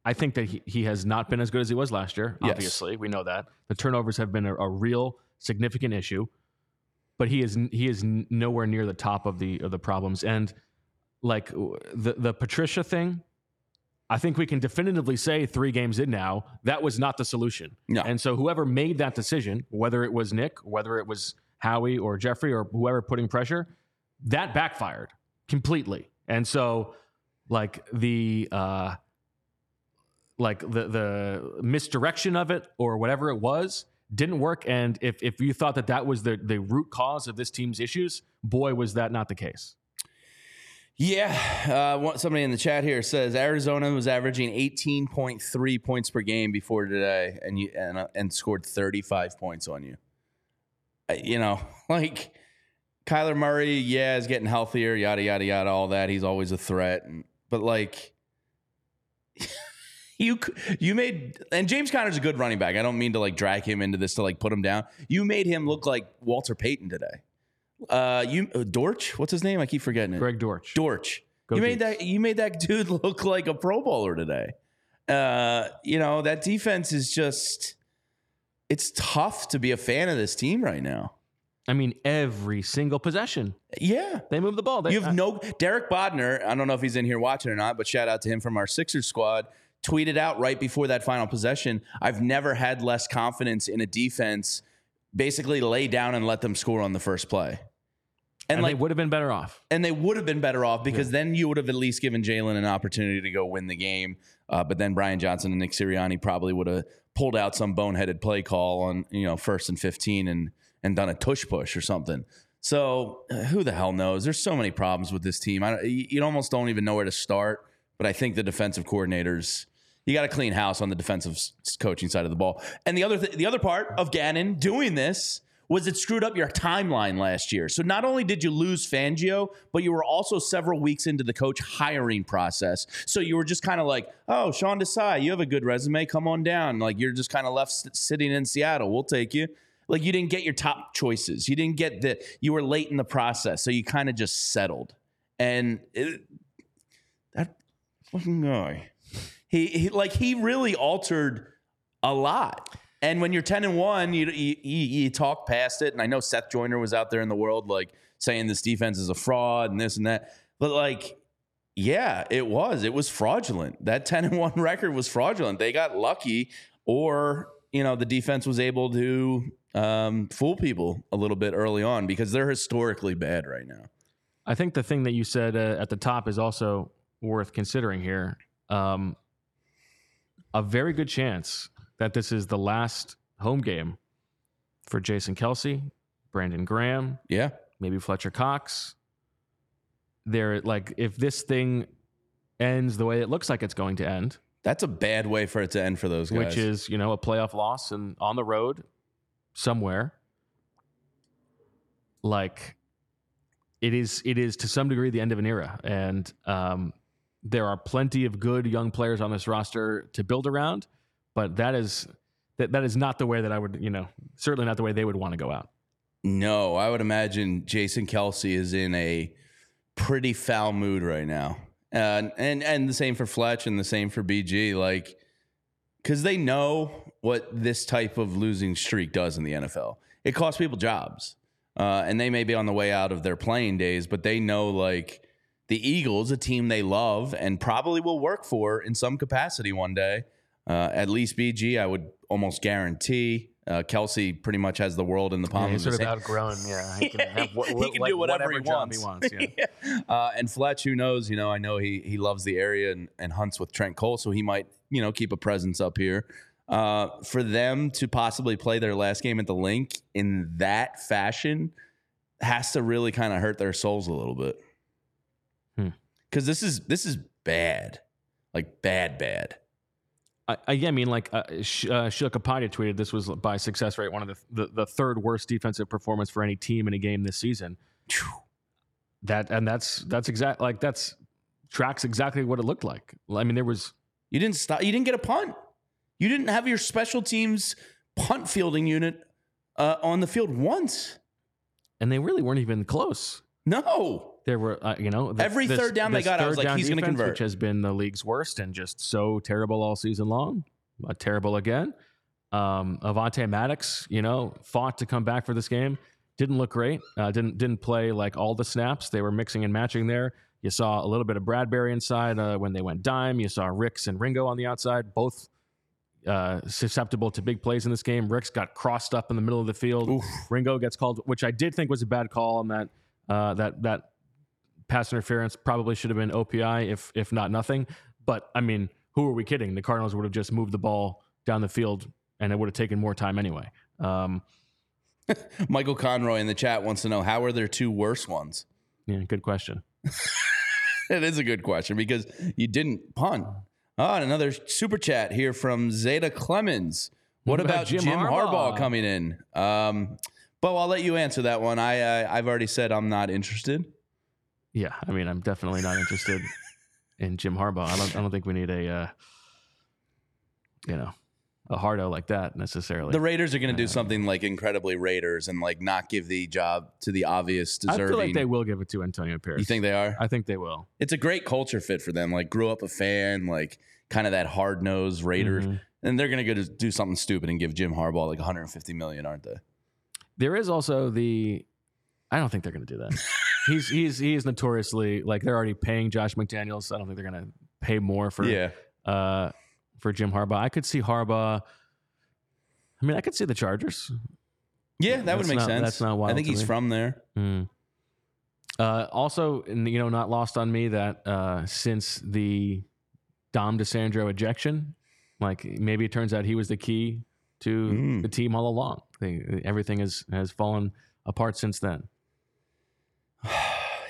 I think that he, he has not been as good as he was last year. Yes. Obviously, we know that the turnovers have been a, a real significant issue. But he is he is nowhere near the top of the of the problems. And like the the Patricia thing, I think we can definitively say three games in now that was not the solution. No. And so whoever made that decision, whether it was Nick, whether it was Howie or Jeffrey or whoever putting pressure, that backfired completely. And so, like the uh, like the the misdirection of it or whatever it was didn't work. And if if you thought that that was the the root cause of this team's issues, boy, was that not the case. Yeah, uh, somebody in the chat here says Arizona was averaging eighteen point three points per game before today, and you and uh, and scored thirty-five points on you. Uh, you know, like. Kyler Murray, yeah, is getting healthier, yada, yada, yada, all that. He's always a threat. And, but, like, you you made – and James Conner's a good running back. I don't mean to, like, drag him into this to, like, put him down. You made him look like Walter Payton today. Uh, you uh, Dortch? What's his name? I keep forgetting it. Greg Dortch. Dortch. Go you made that, you made that dude look like a Pro Bowler today. Uh, you know, that defense is just – it's tough to be a fan of this team right now. I mean, every single possession. Yeah. They move the ball. They, you have no... Derek Bodner, I don't know if he's in here watching or not, but shout out to him from our Sixers squad, tweeted out right before that final possession, I've never had less confidence in a defense, basically lay down and let them score on the first play. And, and like, they would have been better off. And they would have been better off because yeah. then you would have at least given Jalen an opportunity to go win the game. Uh, but then Brian Johnson and Nick Sirianni probably would have pulled out some boneheaded play call on, you know, first and fifteen and... and done a tush push or something. So uh, who the hell knows? There's so many problems with this team. I don't, you, you almost don't even know where to start. But I think the defensive coordinators, you got to clean house on the defensive s- coaching side of the ball. And the other th- the other part of Gannon doing this was it screwed up your timeline last year. So not only did you lose Fangio, but you were also several weeks into the coach hiring process. So you were just kind of like, oh, Sean Desai, you have a good resume. Come on down. Like you're just kind of left s- sitting in Seattle. We'll take you. Like you didn't get your top choices. You didn't get the, you were late in the process. So you kind of just settled. And it, that fucking guy, he, he like, he really altered a lot. And when you're ten and one, you, you, you talk past it. And I know Seth Joyner was out there in the world, like saying this defense is a fraud and this and that, but like, yeah, it was, it was fraudulent. That ten and one record was fraudulent. They got lucky or, you know, the defense was able to, Um, fool people a little bit early on because they're historically bad right now. I think the thing that you said uh, at the top is also worth considering here. Um, a very good chance that this is the last home game for Jason Kelsey, Brandon Graham, yeah, maybe Fletcher Cox. They're like, if this thing ends the way it looks like it's going to end, that's a bad way for it to end for those guys, which is, you know, a playoff loss and on the road. Somewhere, like it is it is to some degree the end of an era, and um, there are plenty of good young players on this roster to build around. But that is that that is not the way that I would, you know, certainly not the way they would want to go out. No, I would imagine Jason Kelsey is in a pretty foul mood right now. Uh, and and the same for Fletch and the same for B G, like, because they know what this type of losing streak does in the N F L. It costs people jobs, uh, and they may be on the way out of their playing days, but they know, like, the Eagles, a team they love and probably will work for in some capacity one day, uh, at least B G, I would almost guarantee. Uh, Kelsey pretty much has the world in the palm yeah, of his sort of hand. Outgrown, yeah. He can, have wh- he can like do whatever, whatever he wants. He wants yeah. yeah. Uh, and Fletch, who knows? You know, I know he he loves the area and, and hunts with Trent Cole, so he might, you know, keep a presence up here. Uh, for them to possibly play their last game at the Link in that fashion has to really kind of hurt their souls a little bit. Because hmm. this is this is bad, like bad, bad. I, I mean, like uh, Sh- uh, Shil Kapadia tweeted, this was by success rate one of the, th- the the third worst defensive performance for any team in a game this season. That and that's that's exact like that's tracks exactly what it looked like. I mean, there was you didn't stop, you didn't get a punt, you didn't have your special teams punt fielding unit uh, on the field once, and they really weren't even close. No. There were, uh, you know, the, every this, third down they got, I was like, he's going to convert. Which has been the league's worst and just so terrible all season long. Uh, terrible again. Um, Avante Maddox, you know, fought to come back for this game. Didn't look great. Uh, didn't didn't play like all the snaps. They were mixing and matching there. You saw a little bit of Bradbury inside uh, when they went dime. You saw Ricks and Ringo on the outside, both uh, susceptible to big plays in this game. Ricks got crossed up in the middle of the field. Oof. Ringo gets called, which I did think was a bad call on that uh, that that. Pass interference probably should have been O P I, if if not nothing. But, I mean, who are we kidding? The Cardinals would have just moved the ball down the field, and it would have taken more time anyway. Um, Michael Conroy in the chat wants to know, how are there two worse ones? Yeah, good question. It is a good question, because you didn't punt. Oh, and another super chat here from Zeta Clemens. What, what about, about Jim, Jim Harbaugh? Harbaugh coming in? Um, Bo, I'll let you answer that one. I, I I've already said I'm not interested. Yeah, I mean, I'm definitely not interested in Jim Harbaugh. I don't, I don't think we need a, uh, you know, a hard-o like that necessarily. The Raiders are going to do uh, something like incredibly Raiders and like not give the job to the obvious deserving. I feel like they will give it to Antonio Pierce. You think they are? I think they will. It's a great culture fit for them. Like, grew up a fan, like kind of that hard-nosed Raiders, mm-hmm. and they're going to go to do something stupid and give Jim Harbaugh like one hundred fifty million dollars, aren't they? There is also the. I don't think they're going to do that. He's he's he is notoriously like they're already paying Josh McDaniels. I don't think they're gonna pay more for yeah. uh for Jim Harbaugh. I could see Harbaugh. I mean, I could see the Chargers. Yeah, that that's would make not, sense. That's not wild. I think he's me. from there. Mm. Uh, also, you know, not lost on me that uh, since the Dom DeSandro ejection, like maybe it turns out he was the key to mm. the team all along. They, everything has has fallen apart since then.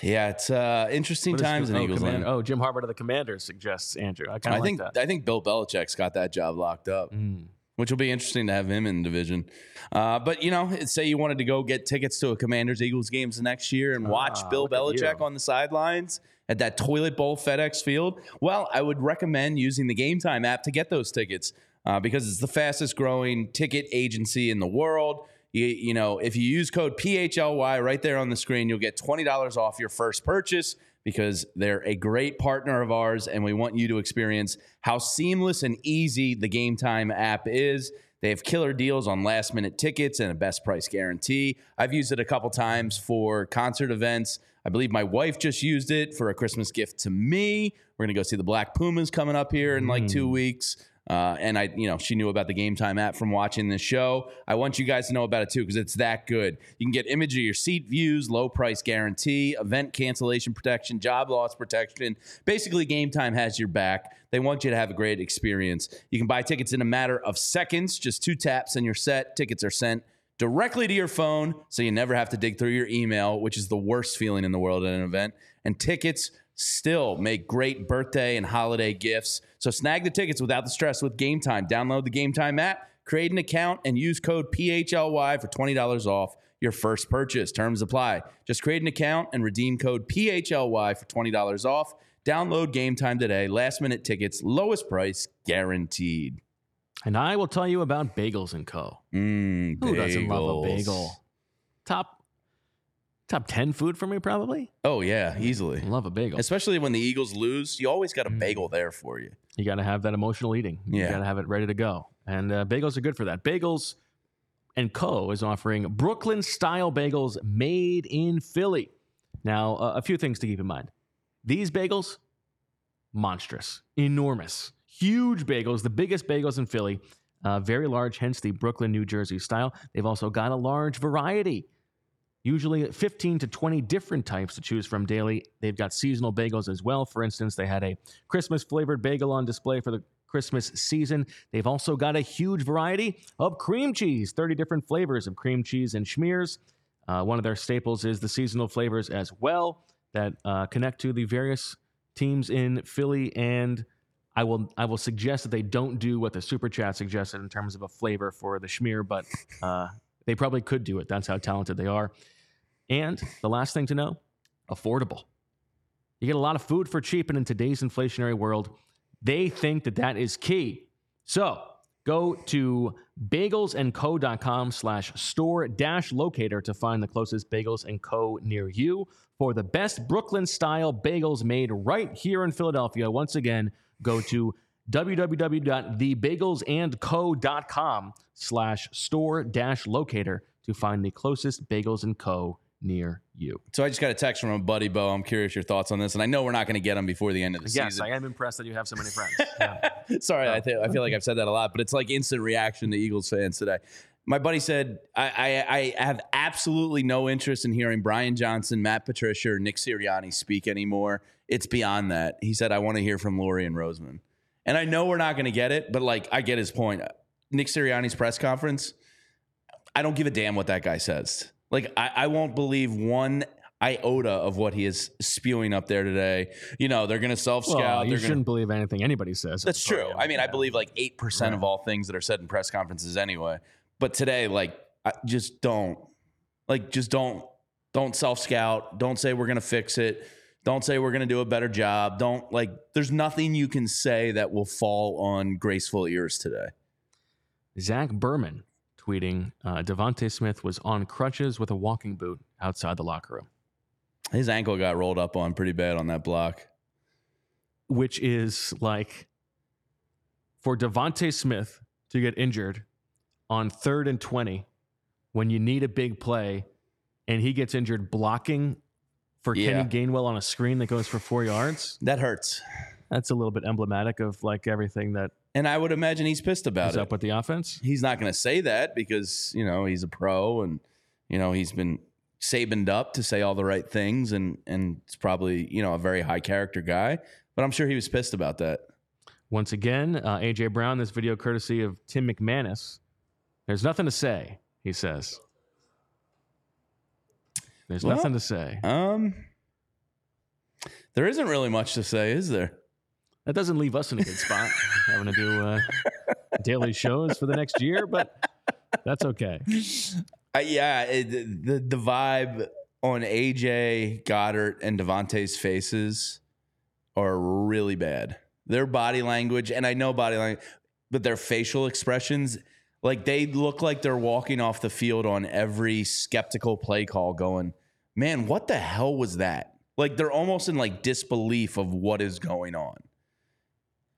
Yeah, it's uh, interesting what times in oh, Eagles land. Oh, Jim Harbaugh to the Commanders suggests Andrew. I kind of like think, that. I think Bill Belichick's got that job locked up, mm. which will be interesting to have him in the division. Uh, but, you know, say you wanted to go get tickets to a Commanders-Eagles games next year and watch ah, Bill Belichick on the sidelines at that toilet bowl FedEx Field. Well, I would recommend using the Game Time app to get those tickets uh, because it's the fastest-growing ticket agency in the world. You, you know, if you use code P H L Y right there on the screen, you'll get twenty dollars off your first purchase because they're a great partner of ours, and we want you to experience how seamless and easy the Game Time app is. They have killer deals on last-minute tickets and a best price guarantee. I've used it a couple times for concert events. I believe my wife just used it for a Christmas gift to me. We're going to go see the Black Pumas coming up here in like mm. two weeks. Uh, and I, you know, she knew about the Game Time app from watching this show. I want you guys to know about it too, because it's that good. You can get image of your seat views, low price guarantee, event cancellation protection, job loss protection. Basically, Game Time has your back. They want you to have a great experience. You can buy tickets in a matter of seconds, just two taps and you're set. Tickets are sent directly to your phone, so you never have to dig through your email, which is the worst feeling in the world at an event. And tickets still make great birthday and holiday gifts. So snag the tickets without the stress with Game Time. Download the Game Time app, create an account, and use code P H L Y for twenty dollars off your first purchase. Terms apply. Just create an account and redeem code P H L Y for twenty dollars off. Download Game Time today. Last-minute tickets, lowest price guaranteed. And I will tell you about Bagels and Co. Mm, Who bagels. doesn't love a bagel? Top, top ten food for me, probably. Oh, yeah, easily. I love a bagel. Especially when the Eagles lose, you always got a bagel there for you. You got to have that emotional eating. You yeah. got to have it ready to go. And uh, bagels are good for that. Bagels and Co. is offering Brooklyn-style bagels made in Philly. Now, uh, a few things to keep in mind. These bagels, monstrous, enormous, huge bagels, the biggest bagels in Philly, uh, very large, hence the Brooklyn, New Jersey style. They've also got a large variety, usually fifteen to twenty different types to choose from daily. They've got seasonal bagels as well. For instance, they had a Christmas-flavored bagel on display for the Christmas season. They've also got a huge variety of cream cheese, thirty different flavors of cream cheese and schmears. Uh, one of their staples is the seasonal flavors as well, that uh, connect to the various teams in Philly, and I will I will suggest that they don't do what the Super Chat suggested in terms of a flavor for the schmear, but uh, they probably could do it. That's how talented they are. And the last thing to know, affordable. You get a lot of food for cheap, and in today's inflationary world, they think that that is key. So go to bagelsandco.com slash store dash locator to find the closest Bagels and Co. near you for the best Brooklyn-style bagels made right here in Philadelphia. Once again, go to www.the bagels and co dot com slash store dash locator to find the closest Bagels and Co. near you. So I just got a text from a buddy, Bo. I'm curious your thoughts on this, and I know we're not going to get them before the end of the yes, season. Yes, I am impressed that you have so many friends. Yeah. Sorry, oh. I, th- I feel like I've said that a lot, but it's like instant reaction to Eagles fans today. My buddy said, I, I, I have absolutely no interest in hearing Brian Johnson, Matt Patricia, or Nick Sirianni speak anymore. It's beyond that. He said, I want to hear from Lurie and Roseman. And I know we're not going to get it, but like I get his point. Nick Sirianni's press conference, I don't give a damn what that guy says. Like, I, I won't believe one iota of what he is spewing up there today. You know, they're going to self-scout. Well, you they're shouldn't gonna... believe anything anybody says. That's true. I mean, yeah. I believe like eight percent right. of all things that are said in press conferences anyway. But today, like, I just don't. Like, just don't. Don't self-scout. Don't say we're going to fix it. Don't say we're going to do a better job. Don't, like, there's nothing you can say that will fall on graceful ears today. Zach Berman tweeting, uh, Devontae Smith was on crutches with a walking boot outside the locker room. His ankle got rolled up on pretty bad on that block. Which is like, for Devontae Smith to get injured on third and twenty when you need a big play and he gets injured blocking for yeah. Kenny Gainwell on a screen that goes for four yards. That hurts. That's a little bit emblematic of like everything that. And I would imagine he's pissed about it. Is up with the offense? He's not going to say that because, you know, he's a pro and, you know, he's been Saban'd up to say all the right things and and it's probably, you know, a very high character guy. But I'm sure he was pissed about that. Once again, uh, A J. Brown, this video courtesy of Tim McManus. There's nothing to say, he says. There's well, nothing to say. Um, There isn't really much to say, is there? That doesn't leave us in a good spot having to do uh, daily shows for the next year, but that's okay. Uh, yeah, it, the the vibe on A J, Goddard, and Devontae's faces are really bad. Their body language, and I know body language, but their facial expressions, like they look like they're walking off the field on every skeptical play call going, man, what the hell was that? Like they're almost in like disbelief of what is going on.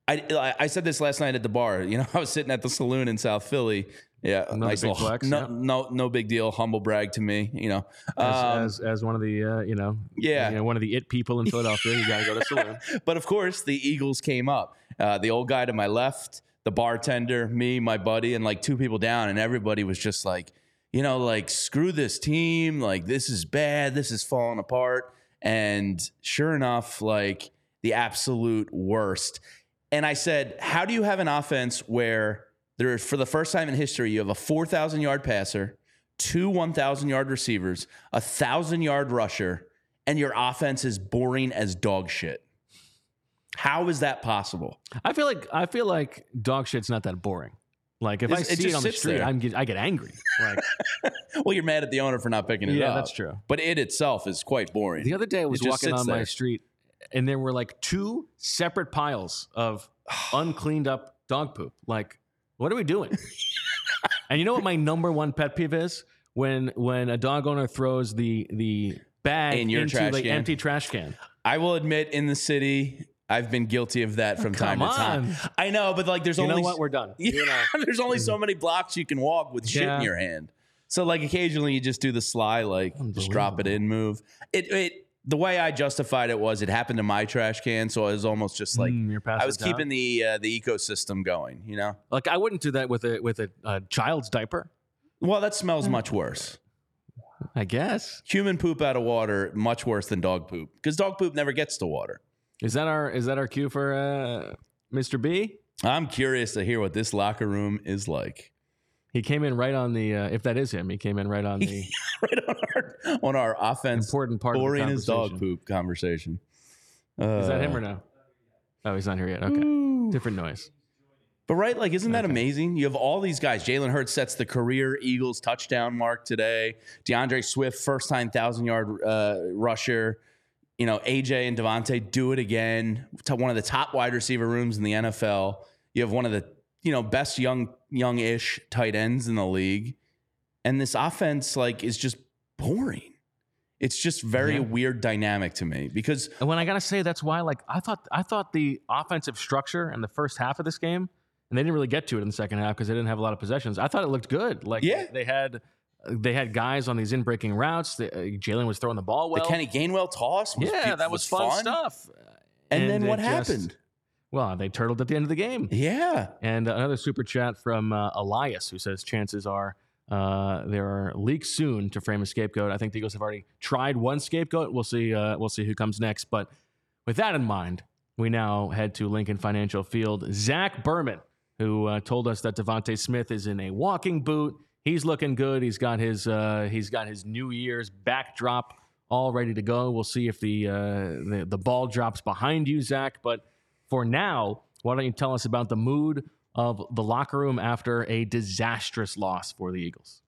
I, I said this last night at the bar. You know, I was sitting at the saloon in South Philly. Yeah, Another nice little flex. No, yeah. no, no big deal. Humble brag to me. You know, as um, as, as one of the uh, you know, yeah, you know, one of the it people in Philadelphia. You gotta go to the saloon. But of course, the Eagles came up. Uh, the old guy to my left, the bartender, me, my buddy, and like two people down, and everybody was just like, you know, like screw this team. Like this is bad. This is falling apart. And sure enough, like the absolute worst. And I said, how do you have an offense where there, for the first time in history, you have a four thousand yard passer, two one thousand yard receivers, a one thousand yard rusher, and your offense is boring as dog shit? How is that possible? I feel like I feel like dog shit's not that boring. Like, if it's, I see it, it on the street, I'm get, I get angry. Like, well, you're mad at the owner for not picking it yeah, up. Yeah, that's true. But it itself is quite boring. The other day I was walking on there. my street, and there were like two separate piles of uncleaned up dog poop. Like, what are we doing? And you know what my number one pet peeve is? When when a dog owner throws the the bag in your into trash like, can. empty trash can. I will admit, in the city, I've been guilty of that from oh, time to time. On. I know, but like, there's you only know what we're done. Yeah, you know. There's only so many blocks you can walk with shit yeah. in your hand. So like, occasionally you just do the sly, like just drop it in, move it. It the way I justified it was it happened to my trash can, so I was almost just like mm, I was keeping the uh, the ecosystem going. You know, like I wouldn't do that with a with a uh, child's diaper. Well, that smells much worse. I guess. Human poop out of water, much worse than dog poop. Because dog poop never gets to water. Is that our is that our cue for uh, Mister B? I'm curious to hear what this locker room is like. He came in right on the, uh, if that is him, he came in right on the. right on our, on our offense. Important part of the conversation. Boring is dog poop conversation. Uh, is that him or no? Oh, he's not here yet. Okay. Ooh. Different noise. But right, like, isn't that okay. amazing? You have all these guys. Jalen Hurts sets the career Eagles touchdown mark today. DeAndre Swift, first-time thousand-yard uh, rusher. You know, A J and Devontae do it again. To one of the top wide receiver rooms in the N F L. You have one of the, you know, best young, young-ish tight ends in the league. And this offense, like, is just boring. It's just very yeah. weird dynamic to me because. And when I gotta say, that's why, like, I thought, I thought the offensive structure in the first half of this game. And they didn't really get to it in the second half because they didn't have a lot of possessions. I thought it looked good. Like yeah. they had they had guys on these in-breaking routes. Uh, Jalen was throwing the ball well. The Kenny Gainwell toss was Yeah, that was, was fun, fun stuff. And, and then what happened? Just, well, they turtled at the end of the game. Yeah. And another super chat from uh, Elias, who says, chances are uh, there are leaks soon to frame a scapegoat. I think the Eagles have already tried one scapegoat. We'll see, uh, we'll see who comes next. But with that in mind, we now head to Lincoln Financial Field. Zach Berman, who uh, told us that Devontae Smith is in a walking boot. He's looking good. He's got his uh, he's got his New Year's backdrop all ready to go. We'll see if the, uh, the the ball drops behind you, Zach. But for now, why don't you tell us about the mood of the locker room after a disastrous loss for the Eagles?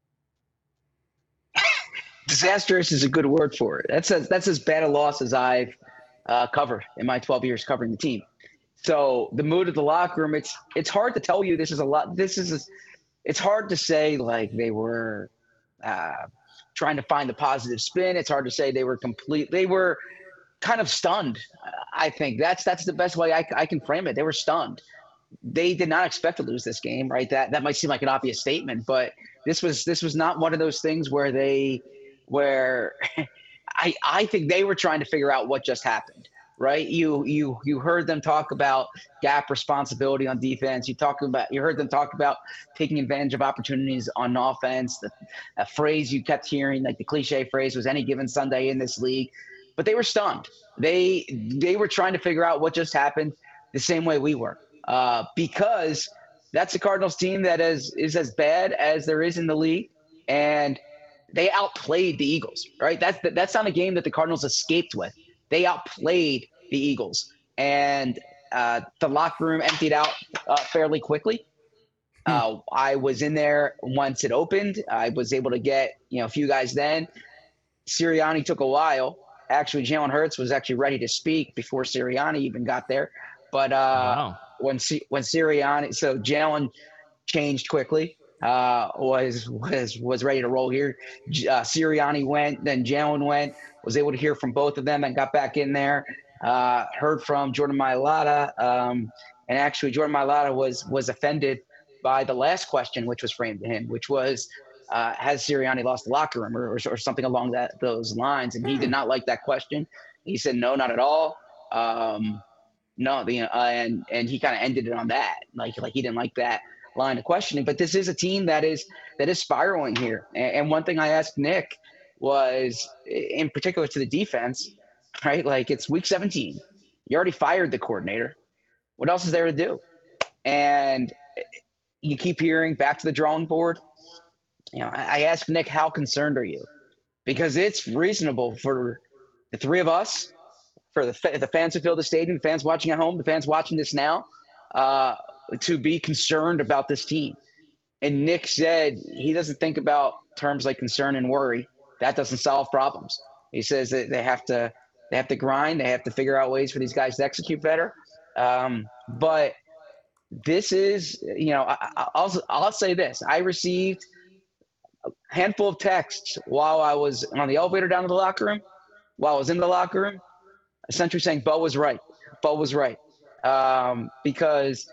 Disastrous is a good word for it. That's as, that's as bad a loss as I've uh, covered in my twelve years covering the team. So the mood of the locker room, it's it's hard to tell you this is a lot. This is, a, it's hard to say like they were uh, trying to find the positive spin. It's hard to say they were complete. They were kind of stunned. I think that's that's the best way I, I can frame it. They were stunned. They did not expect to lose this game, right? That that might seem like an obvious statement, but this was this was not one of those things where they where I I think they were trying to figure out what just happened. Right, you you you heard them talk about gap responsibility on defense. You talk about you heard them talk about taking advantage of opportunities on offense. The a phrase you kept hearing, like the cliche phrase, was "any given Sunday in this league." But they were stunned. They they were trying to figure out what just happened, the same way we were, uh, because that's a Cardinals team that is is as bad as there is in the league, and they outplayed the Eagles. Right, that's that's not a game that the Cardinals escaped with. They outplayed the Eagles, and uh, the locker room emptied out uh, fairly quickly. Hmm. Uh, I was in there once it opened. I was able to get you know a few guys then. Sirianni took a while. Actually, Jalen Hurts was actually ready to speak before Sirianni even got there. But uh, wow. when when Sirianni, so Jalen changed quickly. Uh, was was was ready to roll here. Uh, Sirianni went, then Jalen went. Was able to hear from both of them and got back in there. Uh, heard from Jordan Mailata, um, and actually Jordan Mailata was was offended by the last question, which was framed to him, which was, uh, "Has Sirianni lost the locker room, or, or, or something along that those lines?" And he did not like that question. He said, "No, not at all. Um, no," the, uh, and and he kind of ended it on that, like like he didn't like that line of questioning. But this is a team that is that is spiraling here. And, and one thing I asked Nick was, in particular to the defense, right? Like, it's week seventeen. You already fired the coordinator. What else is there to do? And you keep hearing back to the drawing board. You know, I, I asked Nick, how concerned are you? Because it's reasonable for the three of us, for the, fa- the fans who fill the stadium, the fans watching at home, the fans watching this now, uh, to be concerned about this team. And Nick said he doesn't think about terms like concern and worry. That doesn't solve problems. He says that they have to they have to grind. They have to figure out ways for these guys to execute better. Um, but this is, you know, I, I'll, I'll say this. I received a handful of texts while I was on the elevator down to the locker room, while I was in the locker room, essentially saying Bo was right. Bo was right. Um, because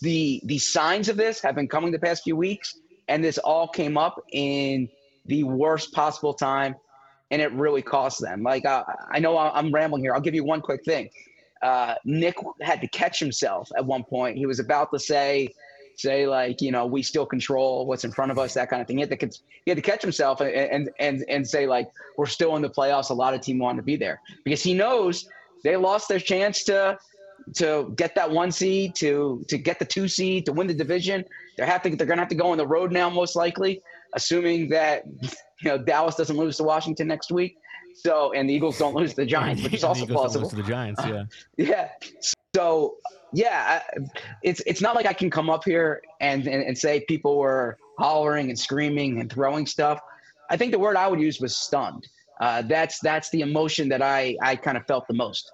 the the signs of this have been coming the past few weeks, and this all came up in the worst possible time, and it really cost them. Like, I, I know I'm rambling here. I'll give you one quick thing. Uh, Nick had to catch himself at one point. He was about to say, say like, you know, we still control what's in front of us, that kind of thing. He had to, he had to catch himself and, and, and, and say, like, we're still in the playoffs. A lot of teams want to be there because he knows they lost their chance to to get that one seed, to to get the two seed, to win the division. They're have to, they're going to have to go on the road now, most likely, assuming that, you know, Dallas doesn't lose to Washington next week. So, and the Eagles don't lose to the Giants, which is also the possible. Don't lose to the Giants, yeah. Uh, yeah. So, yeah, I, it's it's not like I can come up here and, and, and say people were hollering and screaming and throwing stuff. I think the word I would use was stunned. Uh, that's that's the emotion that I, I kind of felt the most.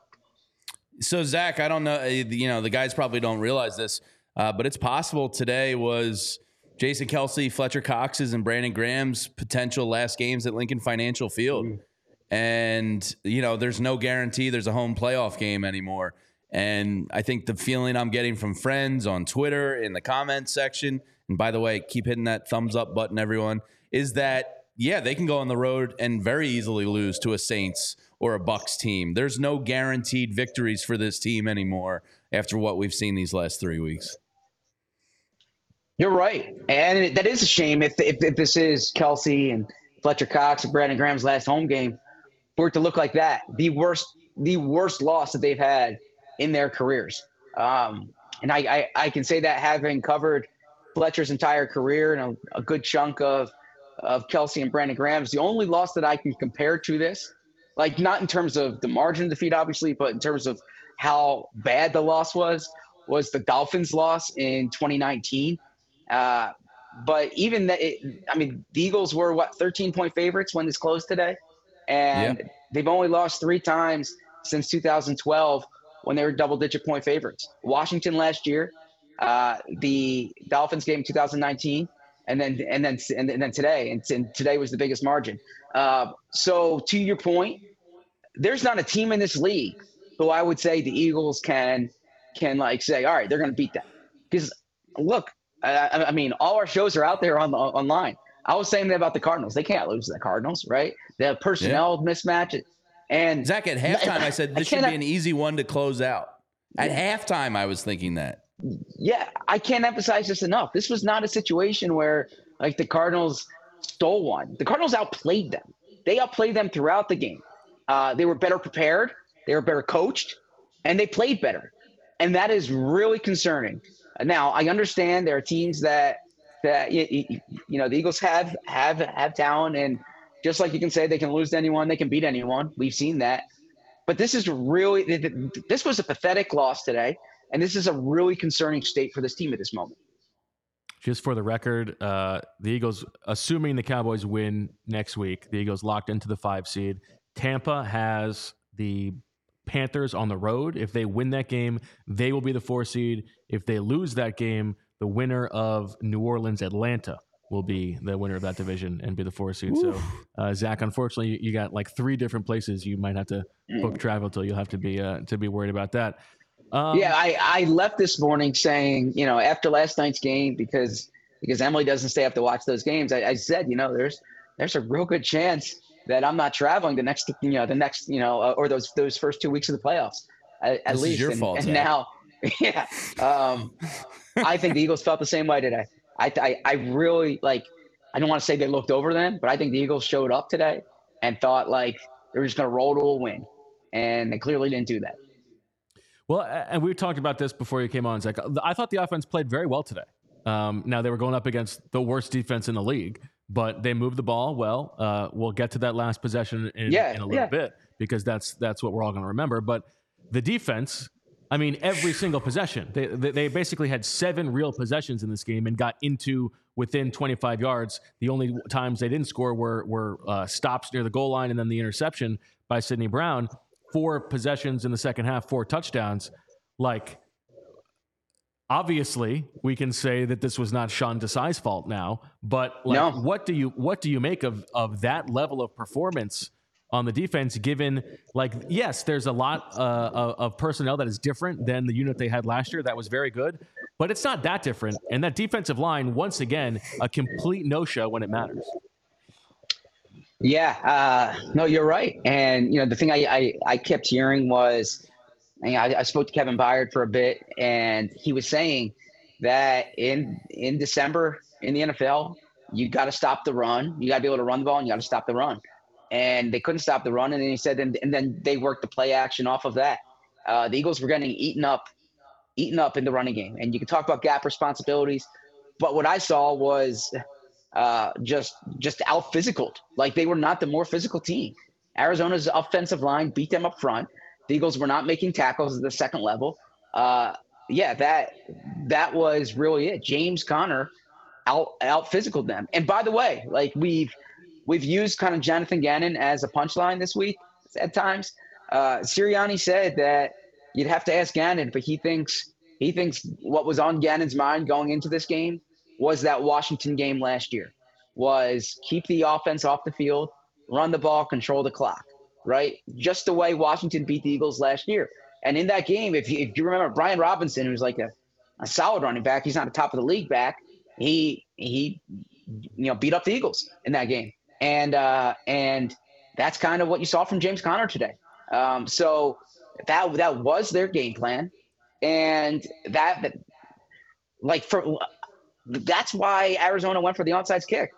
So, Zach, I don't know, you know, the guys probably don't realize this, uh, but it's possible today was Jason Kelsey, Fletcher Cox's, and Brandon Graham's potential last games at Lincoln Financial Field. Mm-hmm. And, you know, there's no guarantee there's a home playoff game anymore. And I think the feeling I'm getting from friends on Twitter, in the comments section, and by the way, keep hitting that thumbs up button, everyone, is that, yeah, they can go on the road and very easily lose to a Saints or a Bucks team. There's no guaranteed victories for this team anymore after what we've seen these last three weeks. You're right. And that is a shame if, if, if this is Kelsey and Fletcher Cox and Brandon Graham's last home game, for it to look like that, the worst, the worst loss that they've had in their careers. Um, and I, I, I can say that having covered Fletcher's entire career and a, a good chunk of, of Kelsey and Brandon Graham's, the only loss that I can compare to this, like not in terms of the margin of defeat, obviously, but in terms of how bad the loss was, was the Dolphins loss in twenty nineteen. Uh, but even that, it, I mean, the Eagles were what, thirteen point favorites when this closed today. And yeah. They've only lost three times since two thousand twelve when they were double-digit point favorites. Washington last year, uh, the Dolphins game in two thousand nineteen, and then and then and then today, and, and today was the biggest margin. Uh, so to your point, there's not a team in this league who I would say the Eagles can can like say, all right, they're going to beat that. Because look, I, I mean, all our shows are out there on online. I was saying that about the Cardinals. They can't lose to the Cardinals, right? They have personnel yeah. mismatch. And Zach, at halftime, I said this I should be an easy one to close out. At yeah. halftime, I was thinking that. Yeah, I can't emphasize this enough. This was not a situation where, like, the Cardinals stole one. The Cardinals outplayed them. They outplayed them throughout the game. Uh, they were better prepared. They were better coached. And they played better. And that is really concerning. Now, I understand there are teams that, that you know the Eagles have have have talent, and just like you can say they can lose to anyone, they can beat anyone. We've seen that, but this is really this was a pathetic loss today, and this is a really concerning state for this team at this moment. Just for the record, uh, the Eagles, assuming the Cowboys win next week, the Eagles locked into the five seed. Tampa has the Panthers on the road. If they win that game, they will be the four seed. If they lose that game, the winner of New Orleans, Atlanta will be the winner of that division and be the four seed. Oof. So, uh, Zach, unfortunately, you, you got like three different places you might have to book travel till. You'll have to be uh, to be worried about that. Um, yeah, I, I left this morning saying, you know, after last night's game, because because Emily doesn't stay up to watch those games. I, I said, you know, there's there's a real good chance that I'm not traveling the next, you know, the next, you know, uh, or those those first two weeks of the playoffs at, at least. Is your and, fault, and now, yeah. Um, I think the Eagles felt the same way today. I, I, I really, like, I don't want to say they looked over them, but I think the Eagles showed up today and thought, like, they were just going to roll to a win. And they clearly didn't do that. Well, and we talked about this before you came on, Zach. I thought the offense played very well today. Um, now, they were going up against the worst defense in the league, but they moved the ball well. Uh, we'll get to that last possession in, yeah, in a little yeah. bit because that's that's what we're all going to remember. But the defense I mean, every single possession. They, they basically had seven real possessions in this game and got into within twenty-five yards. The only times they didn't score were, were uh, stops near the goal line and then the interception by Sydney Brown. Four possessions in the second half, four touchdowns. Like, obviously, we can say that this was not Sean Desai's fault now, but like, no. what do you what do you make of, of that level of performance on the defense, given, like, yes, there's a lot uh, of personnel that is different than the unit they had last year that was very good, but it's not that different. And that defensive line, once again, a complete no-show when it matters. Yeah, uh, no, you're right. And, you know, the thing I, I, I kept hearing was, and I, I spoke to Kevin Byard for a bit, and he was saying that in in December in the N F L, you got to stop the run. You got to be able to run the ball, and you got to stop the run. And they couldn't stop the run. And then he said, and, and then they worked the play action off of that. Uh, the Eagles were getting eaten up, eaten up in the running game. And you can talk about gap responsibilities, but what I saw was uh, just just out physicaled. Like, they were not the more physical team. Arizona's offensive line beat them up front. The Eagles were not making tackles at the second level. Uh, yeah, that that was really it. James Conner out out physicaled them. And by the way, like we've we've used kind of Jonathan Gannon as a punchline this week at times. Uh, Sirianni said that you'd have to ask Gannon, but he thinks he thinks what was on Gannon's mind going into this game was that Washington game last year, was keep the offense off the field, run the ball, control the clock. Right? Just the way Washington beat the Eagles last year. And in that game, if you, if you remember, Brian Robinson, who's like a, a solid running back, he's not a top of the league back. He, he, you know, beat up the Eagles in that game. And, uh, and that's kind of what you saw from James Conner today. Um, so that, that was their game plan. And that, that like for, that's why Arizona went for the onside kick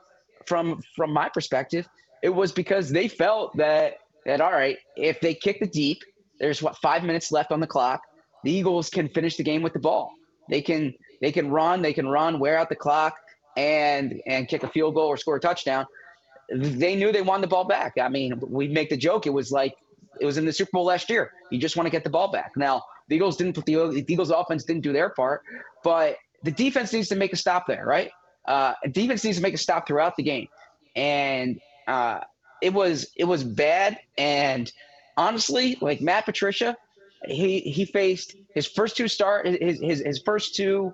from, from my perspective. It was because they felt that, that, all right, if they kick the deep, there's what, five minutes left on the clock. The Eagles can finish the game with the ball. They can, they can run, they can run, wear out the clock, and, and kick a field goal or score a touchdown. They knew they won the ball back. I mean, we make the joke. It was like, it was in the Super Bowl last year. You just want to get the ball back. Now the Eagles didn't put the, the Eagles offense didn't do their part, but the defense needs to make a stop there. Right. Uh, defense needs to make a stop throughout the game. And, uh, It was it was bad, and honestly, like Matt Patricia, he he faced his first two start his his his first two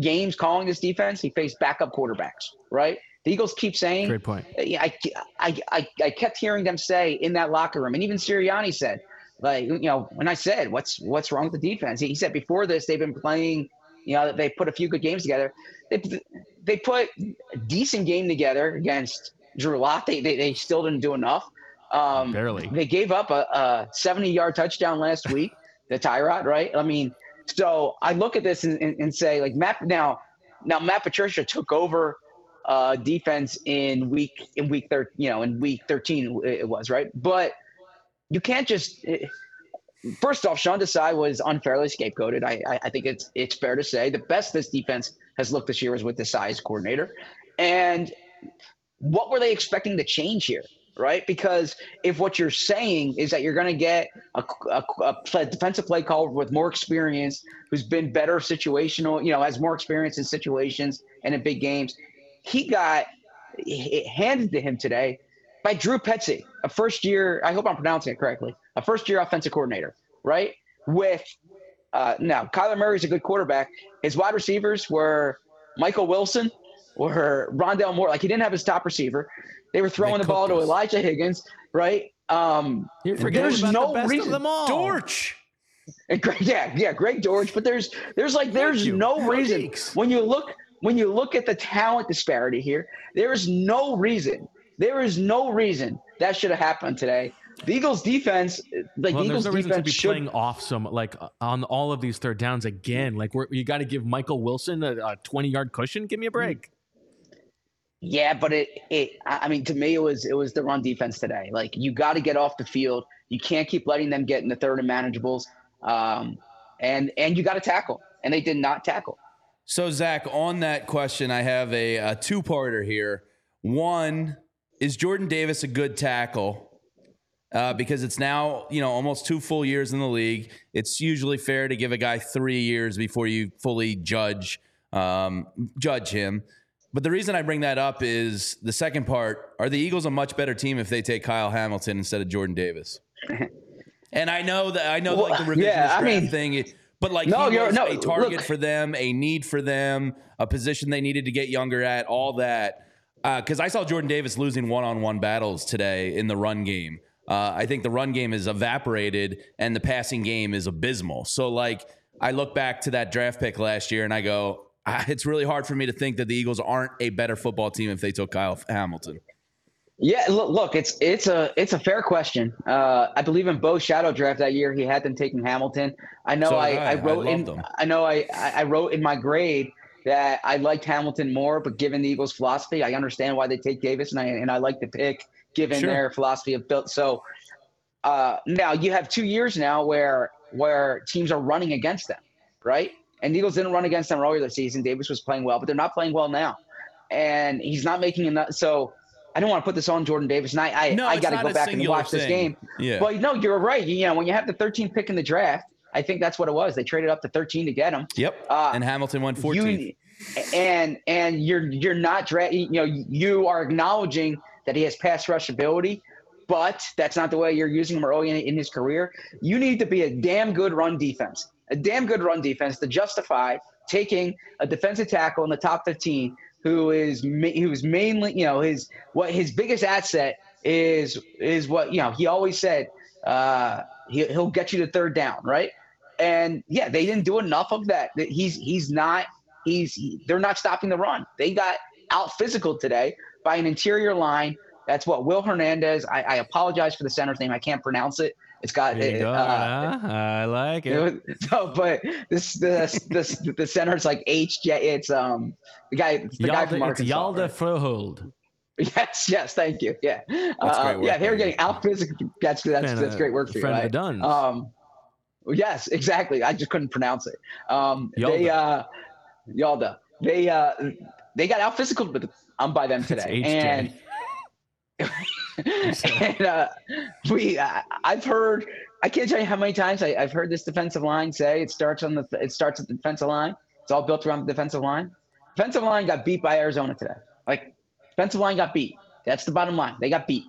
games calling this defense. He faced backup quarterbacks, right? The Eagles keep saying, great point. I I I, I kept hearing them say in that locker room, and even Sirianni said, like, you know, when I said what's what's wrong with the defense, he said before this they've been playing, you know, they put a few good games together. They they put a decent game together against Drew Lock. They, they they still didn't do enough. Um, Barely. They gave up a seventy-yard touchdown last week, the Tyrod, right? I mean, so I look at this and, and, and say, like, Matt now, now Matt Patricia took over uh, defense in week in week thir- you know, in week thirteen it was, right? But you can't just it, first off, Sean Desai was unfairly scapegoated. I, I I think it's it's fair to say the best this defense has looked this year is with Desai as coordinator, and what were they expecting to change here, right? Because if what you're saying is that you're going to get a, a, a defensive play caller with more experience, who's been better situational, you know, has more experience in situations and in big games, he got it handed to him today by Drew Petzey, a first-year – I hope I'm pronouncing it correctly – a first-year offensive coordinator, right? With uh, – now, Kyler Murray's a good quarterback. His wide receivers were Michael Wilson – or Rondell Moore, like he didn't have his top receiver. They were throwing they the ball us. to Elijah Higgins, right? Um, You're there's about no the best reason. Of them all. Dortch. And Greg, yeah, yeah, Greg Dortch. But there's, there's like, there's no reason Thanks. when you look, when you look at the talent disparity here. There is no reason. There is no reason that should have happened today. The Eagles' defense, like well, the Eagles' no defense, to be should... playing off some like on all of these third downs again. Like we're, you got to give Michael Wilson a twenty-yard cushion. Give me a break. Mm-hmm. Yeah, but it, it, I mean, to me, it was, it was the run defense today. Like, you got to get off the field. You can't keep letting them get in the third and manageables. Um, and, and you got to tackle. And they did not tackle. So, Zach, on that question, I have a, a two-parter here. One, is Jordan Davis a good tackle? uh, because it's now, you know, almost two full years in the league. It's usually fair to give a guy three years before you fully judge um, judge him. But the reason I bring that up is the second part. Are the Eagles a much better team if they take Kyle Hamilton instead of Jordan Davis? And I know that I know well, like the revisionist yeah, I mean, thing, but like no, he was no, a target look. for them, a need for them, a position they needed to get younger at, all that. Because uh, I saw Jordan Davis losing one-on-one battles today in the run game. Uh, I think the run game is evaporated and the passing game is abysmal. So like I look back to that draft pick last year and I go, it's really hard for me to think that the Eagles aren't a better football team if they took Kyle Hamilton. Yeah, look, look, it's it's a it's a fair question. Uh, I believe in Bo's shadow draft that year, he had them taking Hamilton. I know so I, I, I wrote I in them. I know I, I wrote in my grade that I liked Hamilton more, but given the Eagles' philosophy, I understand why they take Davis, and I and I like the pick given sure. their philosophy of built. So uh, now you have two years now where where teams are running against them, right? And the Eagles didn't run against them earlier this season. Davis was playing well, but they're not playing well now, and he's not making enough. So. I don't want to put this on Jordan Davis, and I I, no, I got to go back and watch thing. this game. Yeah. Well, no, you're right. You know, when you have the thirteenth pick in the draft, I think that's what it was. They traded up to thirteen to get him. Yep. Uh, and Hamilton went fourteen. And and you're you're not dra- You know, you are acknowledging that he has pass rush ability, but that's not the way you're using him early in, in his career. You need to be a damn good run defense, a damn good run defense to justify taking a defensive tackle in the top fifteen. Who is who is mainly, you know, his what his biggest asset is is what, you know, he always said uh, he, he'll get you to third down, right? And yeah, they didn't do enough of that. He's he's not he's he, they're not stopping the run. They got out physical today by an interior line. That's what Will Hernandez. I, I apologize for the center's name. I can't pronounce it. It's got it, go, uh, huh? I like it. it no, but this this this the center's like H. Yeah, it's um the guy it's the Yalda, guy from Arkansas. Yalda right? Folau. Yes, yes, thank you. Yeah, uh, yeah, they're getting out physical. That's that's that's of, great work for you, right? Um, yes, exactly. I just couldn't pronounce it. Um, Yalda. they uh, Yalda. They uh, they got out physical, but I'm by them today, and. and uh, we, uh, I've heard. I can't tell you how many times I, I've heard this defensive line say it starts on the. It starts at the defensive line. It's all built around the defensive line. Defensive line got beat by Arizona today. Like, defensive line got beat. That's the bottom line. They got beat.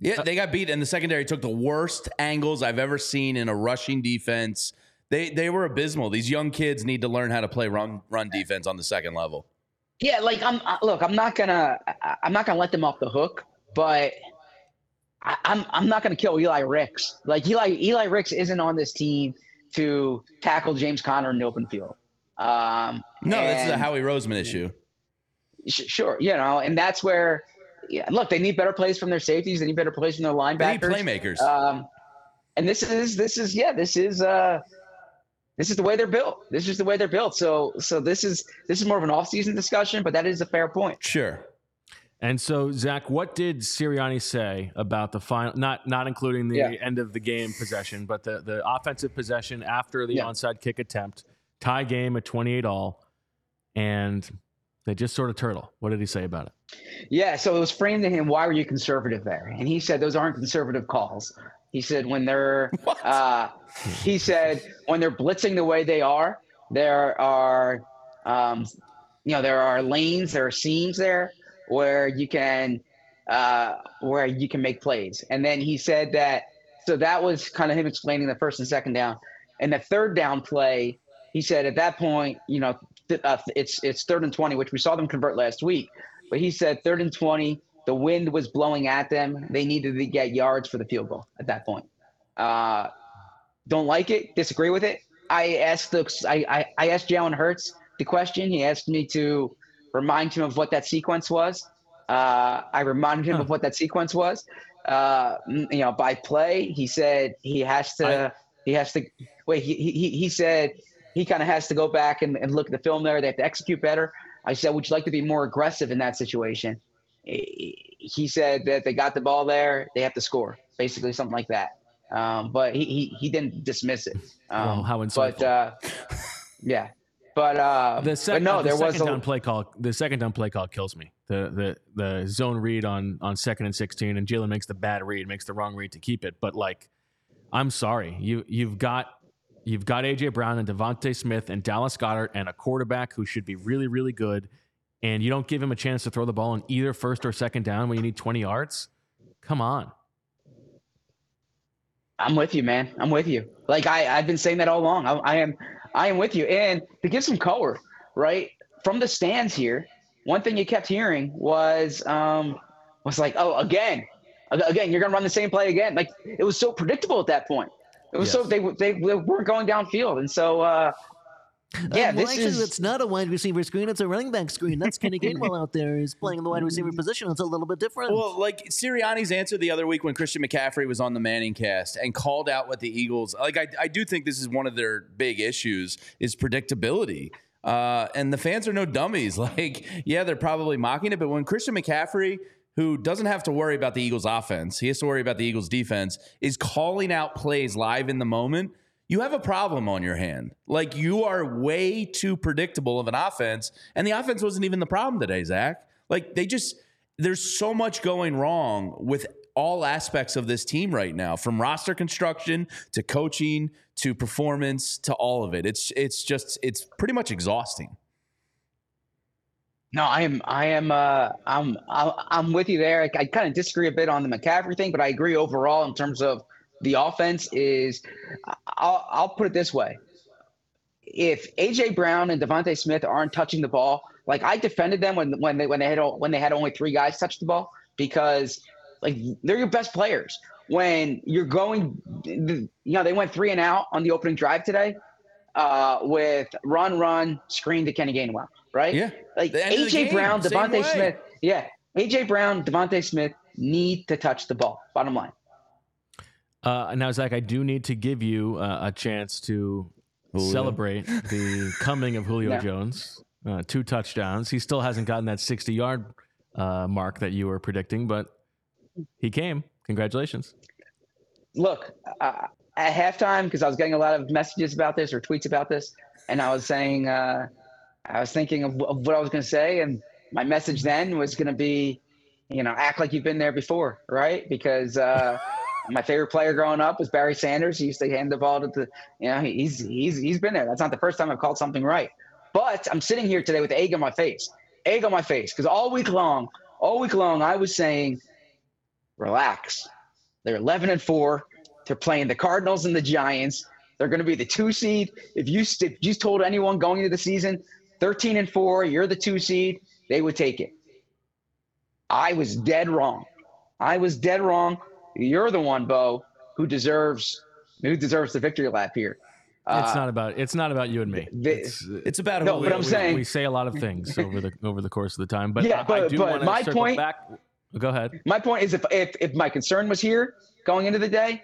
Yeah, they got beat, and the secondary took the worst angles I've ever seen in a rushing defense. They they were abysmal. These young kids need to learn how to play run run defense on the second level. Yeah, like I'm. Look, I'm not gonna. I'm not gonna let them off the hook. But I, I'm I'm not going to kill Eli Ricks. Like Eli Eli Ricks isn't on this team to tackle James Conner in the open field. Um, no, this is a Howie Roseman issue. Sh- sure, you know, and that's where. Yeah, look, they need better plays from their safeties. They need better plays from their linebackers. They need playmakers. Um, and this is this is yeah this is uh this is the way they're built. This is the way they're built. So so this is this is more of an off-season discussion, but that is a fair point. Sure. And so, Zach, what did Sirianni say about the final, not not including the yeah. end of the game possession, but the, the offensive possession after the yeah. onside kick attempt, tie game at twenty-eight all, and they just sort of turtle. What did he say about it? Yeah, so it was framed to him, why were you conservative there? And he said, those aren't conservative calls. He said, when they're, uh, he said, when they're blitzing the way they are, there are, um, you know, there are lanes, there are seams there. Where you can, uh, where you can make plays, and then he said that. So that was kind of him explaining the first and second down, and the third down play. He said at that point, you know, th- uh, it's it's third and twenty, which we saw them convert last week. But he said third and twenty, the wind was blowing at them. They needed to get yards for the field goal at that point. Uh, don't like it, disagree with it. I asked the I I, I asked Jalen Hurts the question. He asked me to. Remind him of what that sequence was. Uh, I reminded him huh. of what that sequence was. Uh, you know, by play, he said he has to. I, he has to wait. He he he said he kind of has to go back and, and look at the film there. They have to execute better. I said, would you like to be more aggressive in that situation? He said that they got the ball there. They have to score, basically something like that. Um, but he, he he didn't dismiss it. Um, well, how insightful. But uh, yeah. But, uh, the sec- but no, the there second was a down play call. The second down play call kills me. the the the zone read on on second and sixteen, and Jalen makes the bad read, makes the wrong read to keep it. But like, I'm sorry, you you've got you've got A J. Brown and Devontae Smith and Dallas Goedert and a quarterback who should be really really good, and you don't give him a chance to throw the ball on either first or second down when you need twenty yards. Come on. I'm with you, man. I'm with you. Like I, I've been saying that all along. I, I am, I am with you. And to give some color, right from the stands here, one thing you kept hearing was, um, was like, oh, again, again, you're gonna run the same play again. Like it was so predictable at that point. It was yes. so they, they they weren't going downfield, and so. Uh, Yeah, um, well, this actually, is... it's not a wide receiver screen. It's a running back screen. That's Kenny Gainwell out there. He's playing in the wide receiver position. It's a little bit different. Well, like Sirianni's answer the other week when Christian McCaffrey was on the Manning cast and called out what the Eagles – like I, I do think this is one of their big issues is predictability. Uh, and the fans are no dummies. Like, yeah, they're probably mocking it. But when Christian McCaffrey – who doesn't have to worry about the Eagles offense, he has to worry about the Eagles defense, is calling out plays live in the moment, you have a problem on your hand. Like, you are way too predictable of an offense, and the offense wasn't even the problem today, Zach. Like, they just – there's so much going wrong with all aspects of this team right now, from roster construction to coaching to performance to all of it. It's it's just – it's pretty much exhausting. No, I am I am uh, I'm I'm with you there. I, I kind of disagree a bit on the McCaffrey thing, but I agree overall in terms of – the offense is, I'll, I'll put it this way. If A J. Brown and Devontae Smith aren't touching the ball, like I defended them when when they when they had when they had only three guys touch the ball because like they're your best players. When you're going, you know, they went three and out on the opening drive today uh, with run, run, screen to Kenny Gainwell, right? Yeah. Like A J. Brown, Devontae Smith, yeah, A J. Brown, Devontae Smith need to touch the ball. Bottom line. Uh, now, Zach, I do need to give you uh, a chance to Julio. celebrate the coming of Julio no. Jones. Uh, two touchdowns. He still hasn't gotten that sixty-yard uh, mark that you were predicting, but he came. Congratulations. Look, uh, at halftime, because I was getting a lot of messages about this or tweets about this, and I was saying uh, I was thinking of, of what I was going to say, and my message then was going to be, you know, act like you've been there before, right? Because uh, – my favorite player growing up was Barry Sanders. He used to hand the ball to the, you know, he's he's he's been there. That's not the first time I've called something right. But I'm sitting here today with egg on my face, egg on my face, because all week long, all week long, I was saying, relax. They're eleven and four. They're playing the Cardinals and the Giants. They're going to be the two seed. If you if you told anyone going into the season, thirteen and four, you're the two seed, they would take it. I was dead wrong. I was dead wrong. You're the one, Bo, who deserves who deserves the victory lap here. Uh, it's not about it's not about you and me. The, it's, it's about no, who but we, I'm we, saying, we say a lot of things over the over the course of the time. But yeah, I, but, I do but want my to point. Back. Go ahead. My point is, if, if if my concern was here going into the day,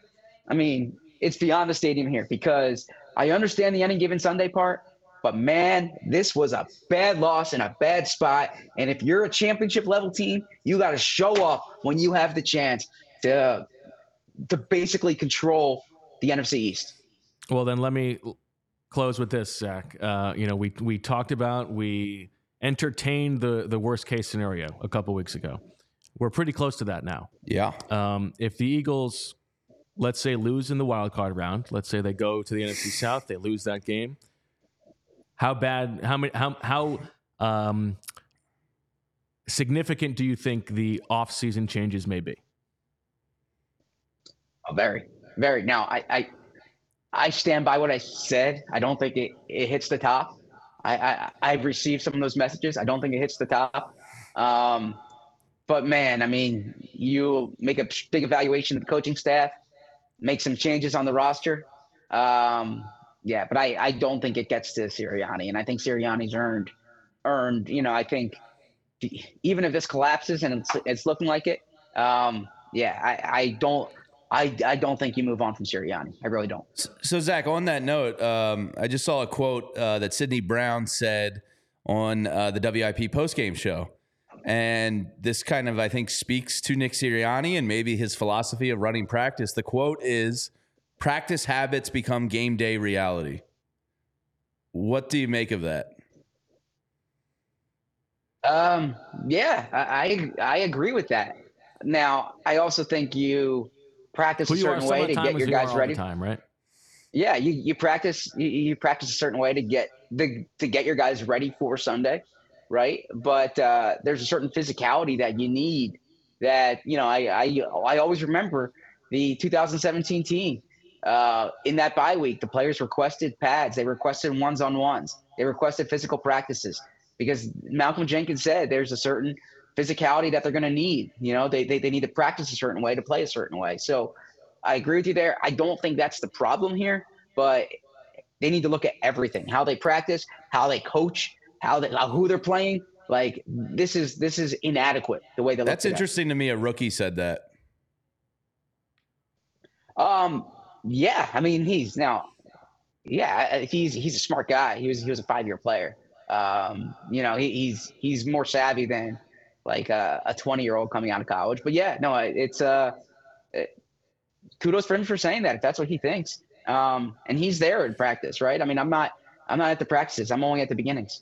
I mean, it's beyond the stadium here because I understand the any given Sunday part, but man, this was a bad loss in a bad spot. And if you're a championship level team, you got to show up when you have the chance. To, to basically control the N F C East. Well, then let me close with this, Zach. Uh, you know, we we talked about, we entertained the the worst case scenario a couple weeks ago. We're pretty close to that now. Yeah. Um, if the Eagles, let's say, lose in the wild card round, let's say they go to the N F C South, they lose that game. How bad? How many? How how? Um, significant do you think the offseason changes may be? Very, very. Now, I, I I stand by what I said. I don't think it, it hits the top. I, I, I've received some of those messages. I don't think it hits the top. Um, but, man, I mean, you make a big evaluation of the coaching staff, make some changes on the roster. Um, yeah, but I, I don't think it gets to Sirianni, and I think Sirianni's earned, earned. you know, I think the, even if this collapses and it's, it's looking like it, um, yeah, I, I don't – I, I don't think you move on from Sirianni. I really don't. So, so Zach, on that note, um, I just saw a quote uh, that Sydney Brown said on uh, the W I P postgame show. And this kind of, I think, speaks to Nick Sirianni and maybe his philosophy of running practice. The quote is, practice habits become game day reality. What do you make of that? Um, yeah, I, I I agree with that. Now, I also think you practice a certain way to get your guys ready. Time, right? Yeah, you, you practice you, you practice a certain way to get the to get your guys ready for Sunday, right? But uh, there's a certain physicality that you need. That you know, I I I always remember the two thousand seventeen team. Uh, in that bye week, the players requested pads. They requested ones-on-ones. They requested physical practices because Malcolm Jenkins said there's a certain physicality that they're going to need. You know, they, they they need to practice a certain way to play a certain way. So I agree with you there. I don't think that's the problem here, but they need to look at everything: how they practice, how they coach, how they who they're playing. Like this is this is inadequate the way they look at it. That's interesting to me. A rookie said that. Um. Yeah, I mean he's now. Yeah, he's he's a smart guy. He was he was a five-year player. Um, you know he, he's he's more savvy than like a, a twenty-year-old coming out of college. But yeah, no, it's uh, it, kudos for him for saying that if that's what he thinks. Um, and he's there in practice, right? I mean, I'm not I'm not at the practices. I'm only at the beginnings.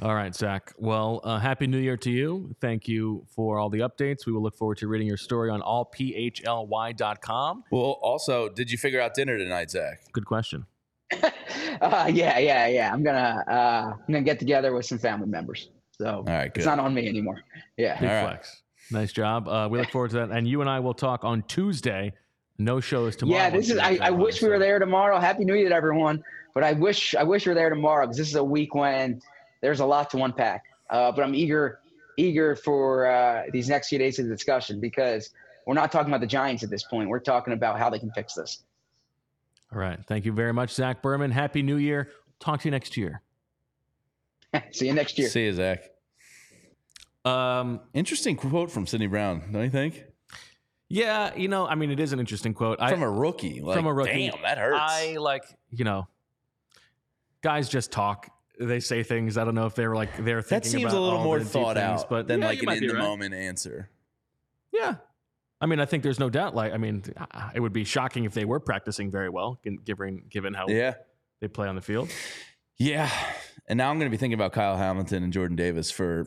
All right, Zach. Well, uh, happy New Year to you. Thank you for all the updates. We will look forward to reading your story on all p h l y dot com. Well, also, did you figure out dinner tonight, Zach? Good question. uh, yeah, yeah, yeah. I'm gonna uh, I'm gonna get together with some family members. So all right, it's not on me anymore. Yeah. Big all flex. Right. Nice job. Uh, we look forward to that. And you and I will talk on Tuesday. No show is tomorrow. Yeah, this is. I, I wish we were there tomorrow. Happy New Year to everyone. But I wish I wish we were there tomorrow because this is a week when. There's a lot to unpack, uh, but I'm eager, eager for uh, these next few days of the discussion because we're not talking about the Giants at this point. We're talking about how they can fix this. All right. Thank you very much, Zach Berman. Happy New Year. Talk to you next year. See you next year. See you, Zach. Um, interesting quote from Sydney Brown, don't you think? Yeah, you know, I mean, it is an interesting quote. From I, a rookie. Like, from a rookie. Damn, that hurts. I like, you know, guys just talk. They say things. I don't know if they were like they're thinking. That seems about a little more thought things, out, but than yeah, like an in the right. moment answer. Yeah, I mean, I think there's no doubt. Like, I mean, it would be shocking if they were practicing very well, given given how yeah. they play on the field. Yeah, and now I'm going to be thinking about Kyle Hamilton and Jordan Davis for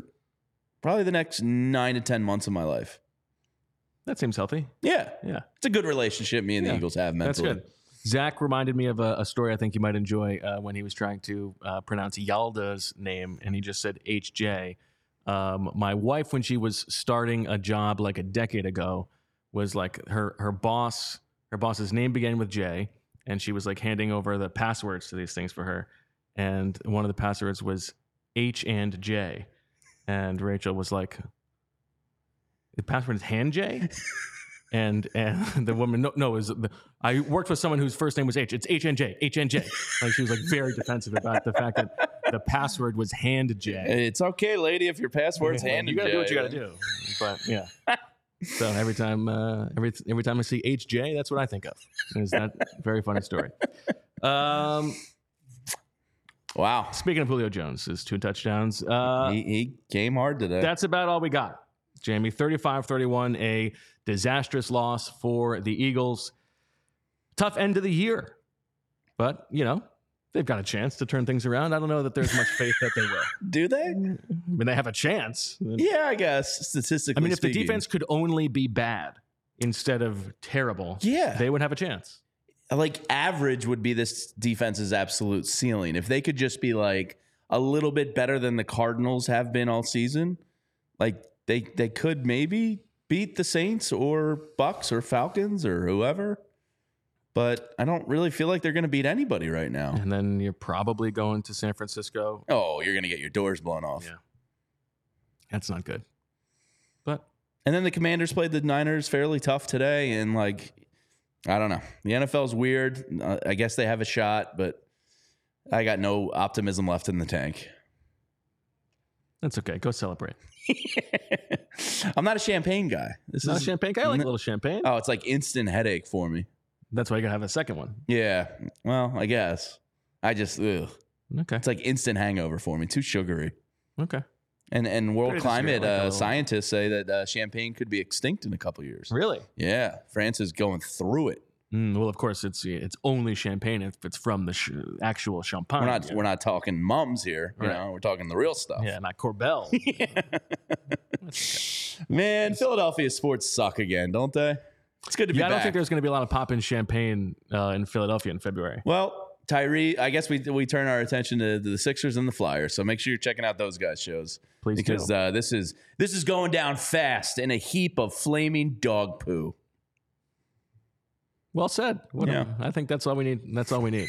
probably the next nine to ten months of my life. That seems healthy. Yeah, yeah, it's a good relationship me and yeah. the Eagles have mentally. That's good. Zach reminded me of a, a story I think you might enjoy uh, when he was trying to uh, pronounce Yalda's name, and he just said H J. Um, my wife, when she was starting a job like a decade ago, was like her her boss, her boss's name began with J, and she was like handing over the passwords to these things for her, and one of the passwords was H and J, and Rachel was like, the password is Hand J? And and the woman, no, no, is the, I worked with someone whose first name was H. It's H N J, H N J. Like she was like very defensive about the fact that the password was Hand J. It's okay, lady, if your password's yeah, Hand J. You gotta do what you gotta do. But yeah. So every time, uh, every every time I see H J, that's what I think of. Is that very funny story? Um, wow. Speaking of Julio Jones, his two touchdowns. Uh, he, he came hard today. That's about all we got. Jamie, thirty-five thirty-one, a disastrous loss for the Eagles. Tough end of the year. But, you know, they've got a chance to turn things around. I don't know that there's much faith that they will. Do they? I mean, they have a chance. Yeah, I guess, statistically I mean, if speaking. The defense could only be bad instead of terrible, yeah. they would have a chance. Like, average would be this defense's absolute ceiling. If they could just be, like, a little bit better than the Cardinals have been all season, like, They they could maybe beat the Saints or Bucks or Falcons or whoever, but I don't really feel like they're going to beat anybody right now. And then you're probably going to San Francisco. Oh, you're going to get your doors blown off. Yeah, that's not good. But and then the Commanders played the Niners fairly tough today, and like I don't know, the N F L's weird. Uh, I guess they have a shot, but I got no optimism left in the tank. That's okay. Go celebrate. I'm not a champagne guy. This not is a champagne guy. I like a little champagne. Oh, it's like instant headache for me. That's why you gotta have a second one. Yeah. Well, I guess. I just ugh. Okay. It's like instant hangover for me. Too sugary. Okay. And and world climate like uh, scientists say that uh, champagne could be extinct in a couple years. Really? Yeah. France is going through it. Mm, well, of course, it's it's only champagne if it's from the sh- actual champagne. We're not yeah. we're not talking mums here. You right. know, we're talking the real stuff. Yeah, not Corbel. Yeah. Okay. Man, Philadelphia sports suck again, don't they? It's good to be yeah, back. I don't think there's going to be a lot of pop in champagne uh, in Philadelphia in February. Well, Tyree, I guess we we turn our attention to the Sixers and the Flyers. So make sure you're checking out those guys' shows, please, because do. Uh, this is this is going down fast in a heap of flaming dog poo. Well said. What yeah. a, I think that's all we need. That's all we need.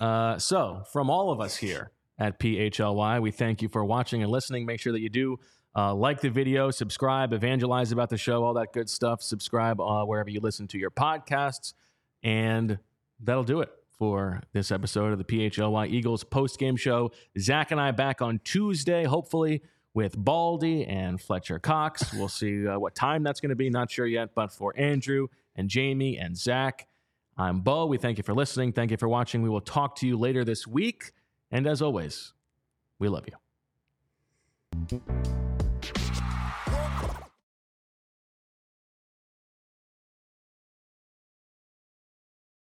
uh, so from all of us here at P H L Y, we thank you for watching and listening. Make sure that you do uh, like the video, subscribe, evangelize about the show, all that good stuff. Subscribe uh, wherever you listen to your podcasts. And that'll do it for this episode of the P H L Y Eagles post-game show. Zach and I back on Tuesday, hopefully, with Baldy and Fletcher Cox. We'll see uh, what time that's going to be. Not sure yet, but for Andrew and Jamie and Zach, I'm Bo. We thank you for listening. Thank you for watching. We will talk to you later this week. And as always, we love you.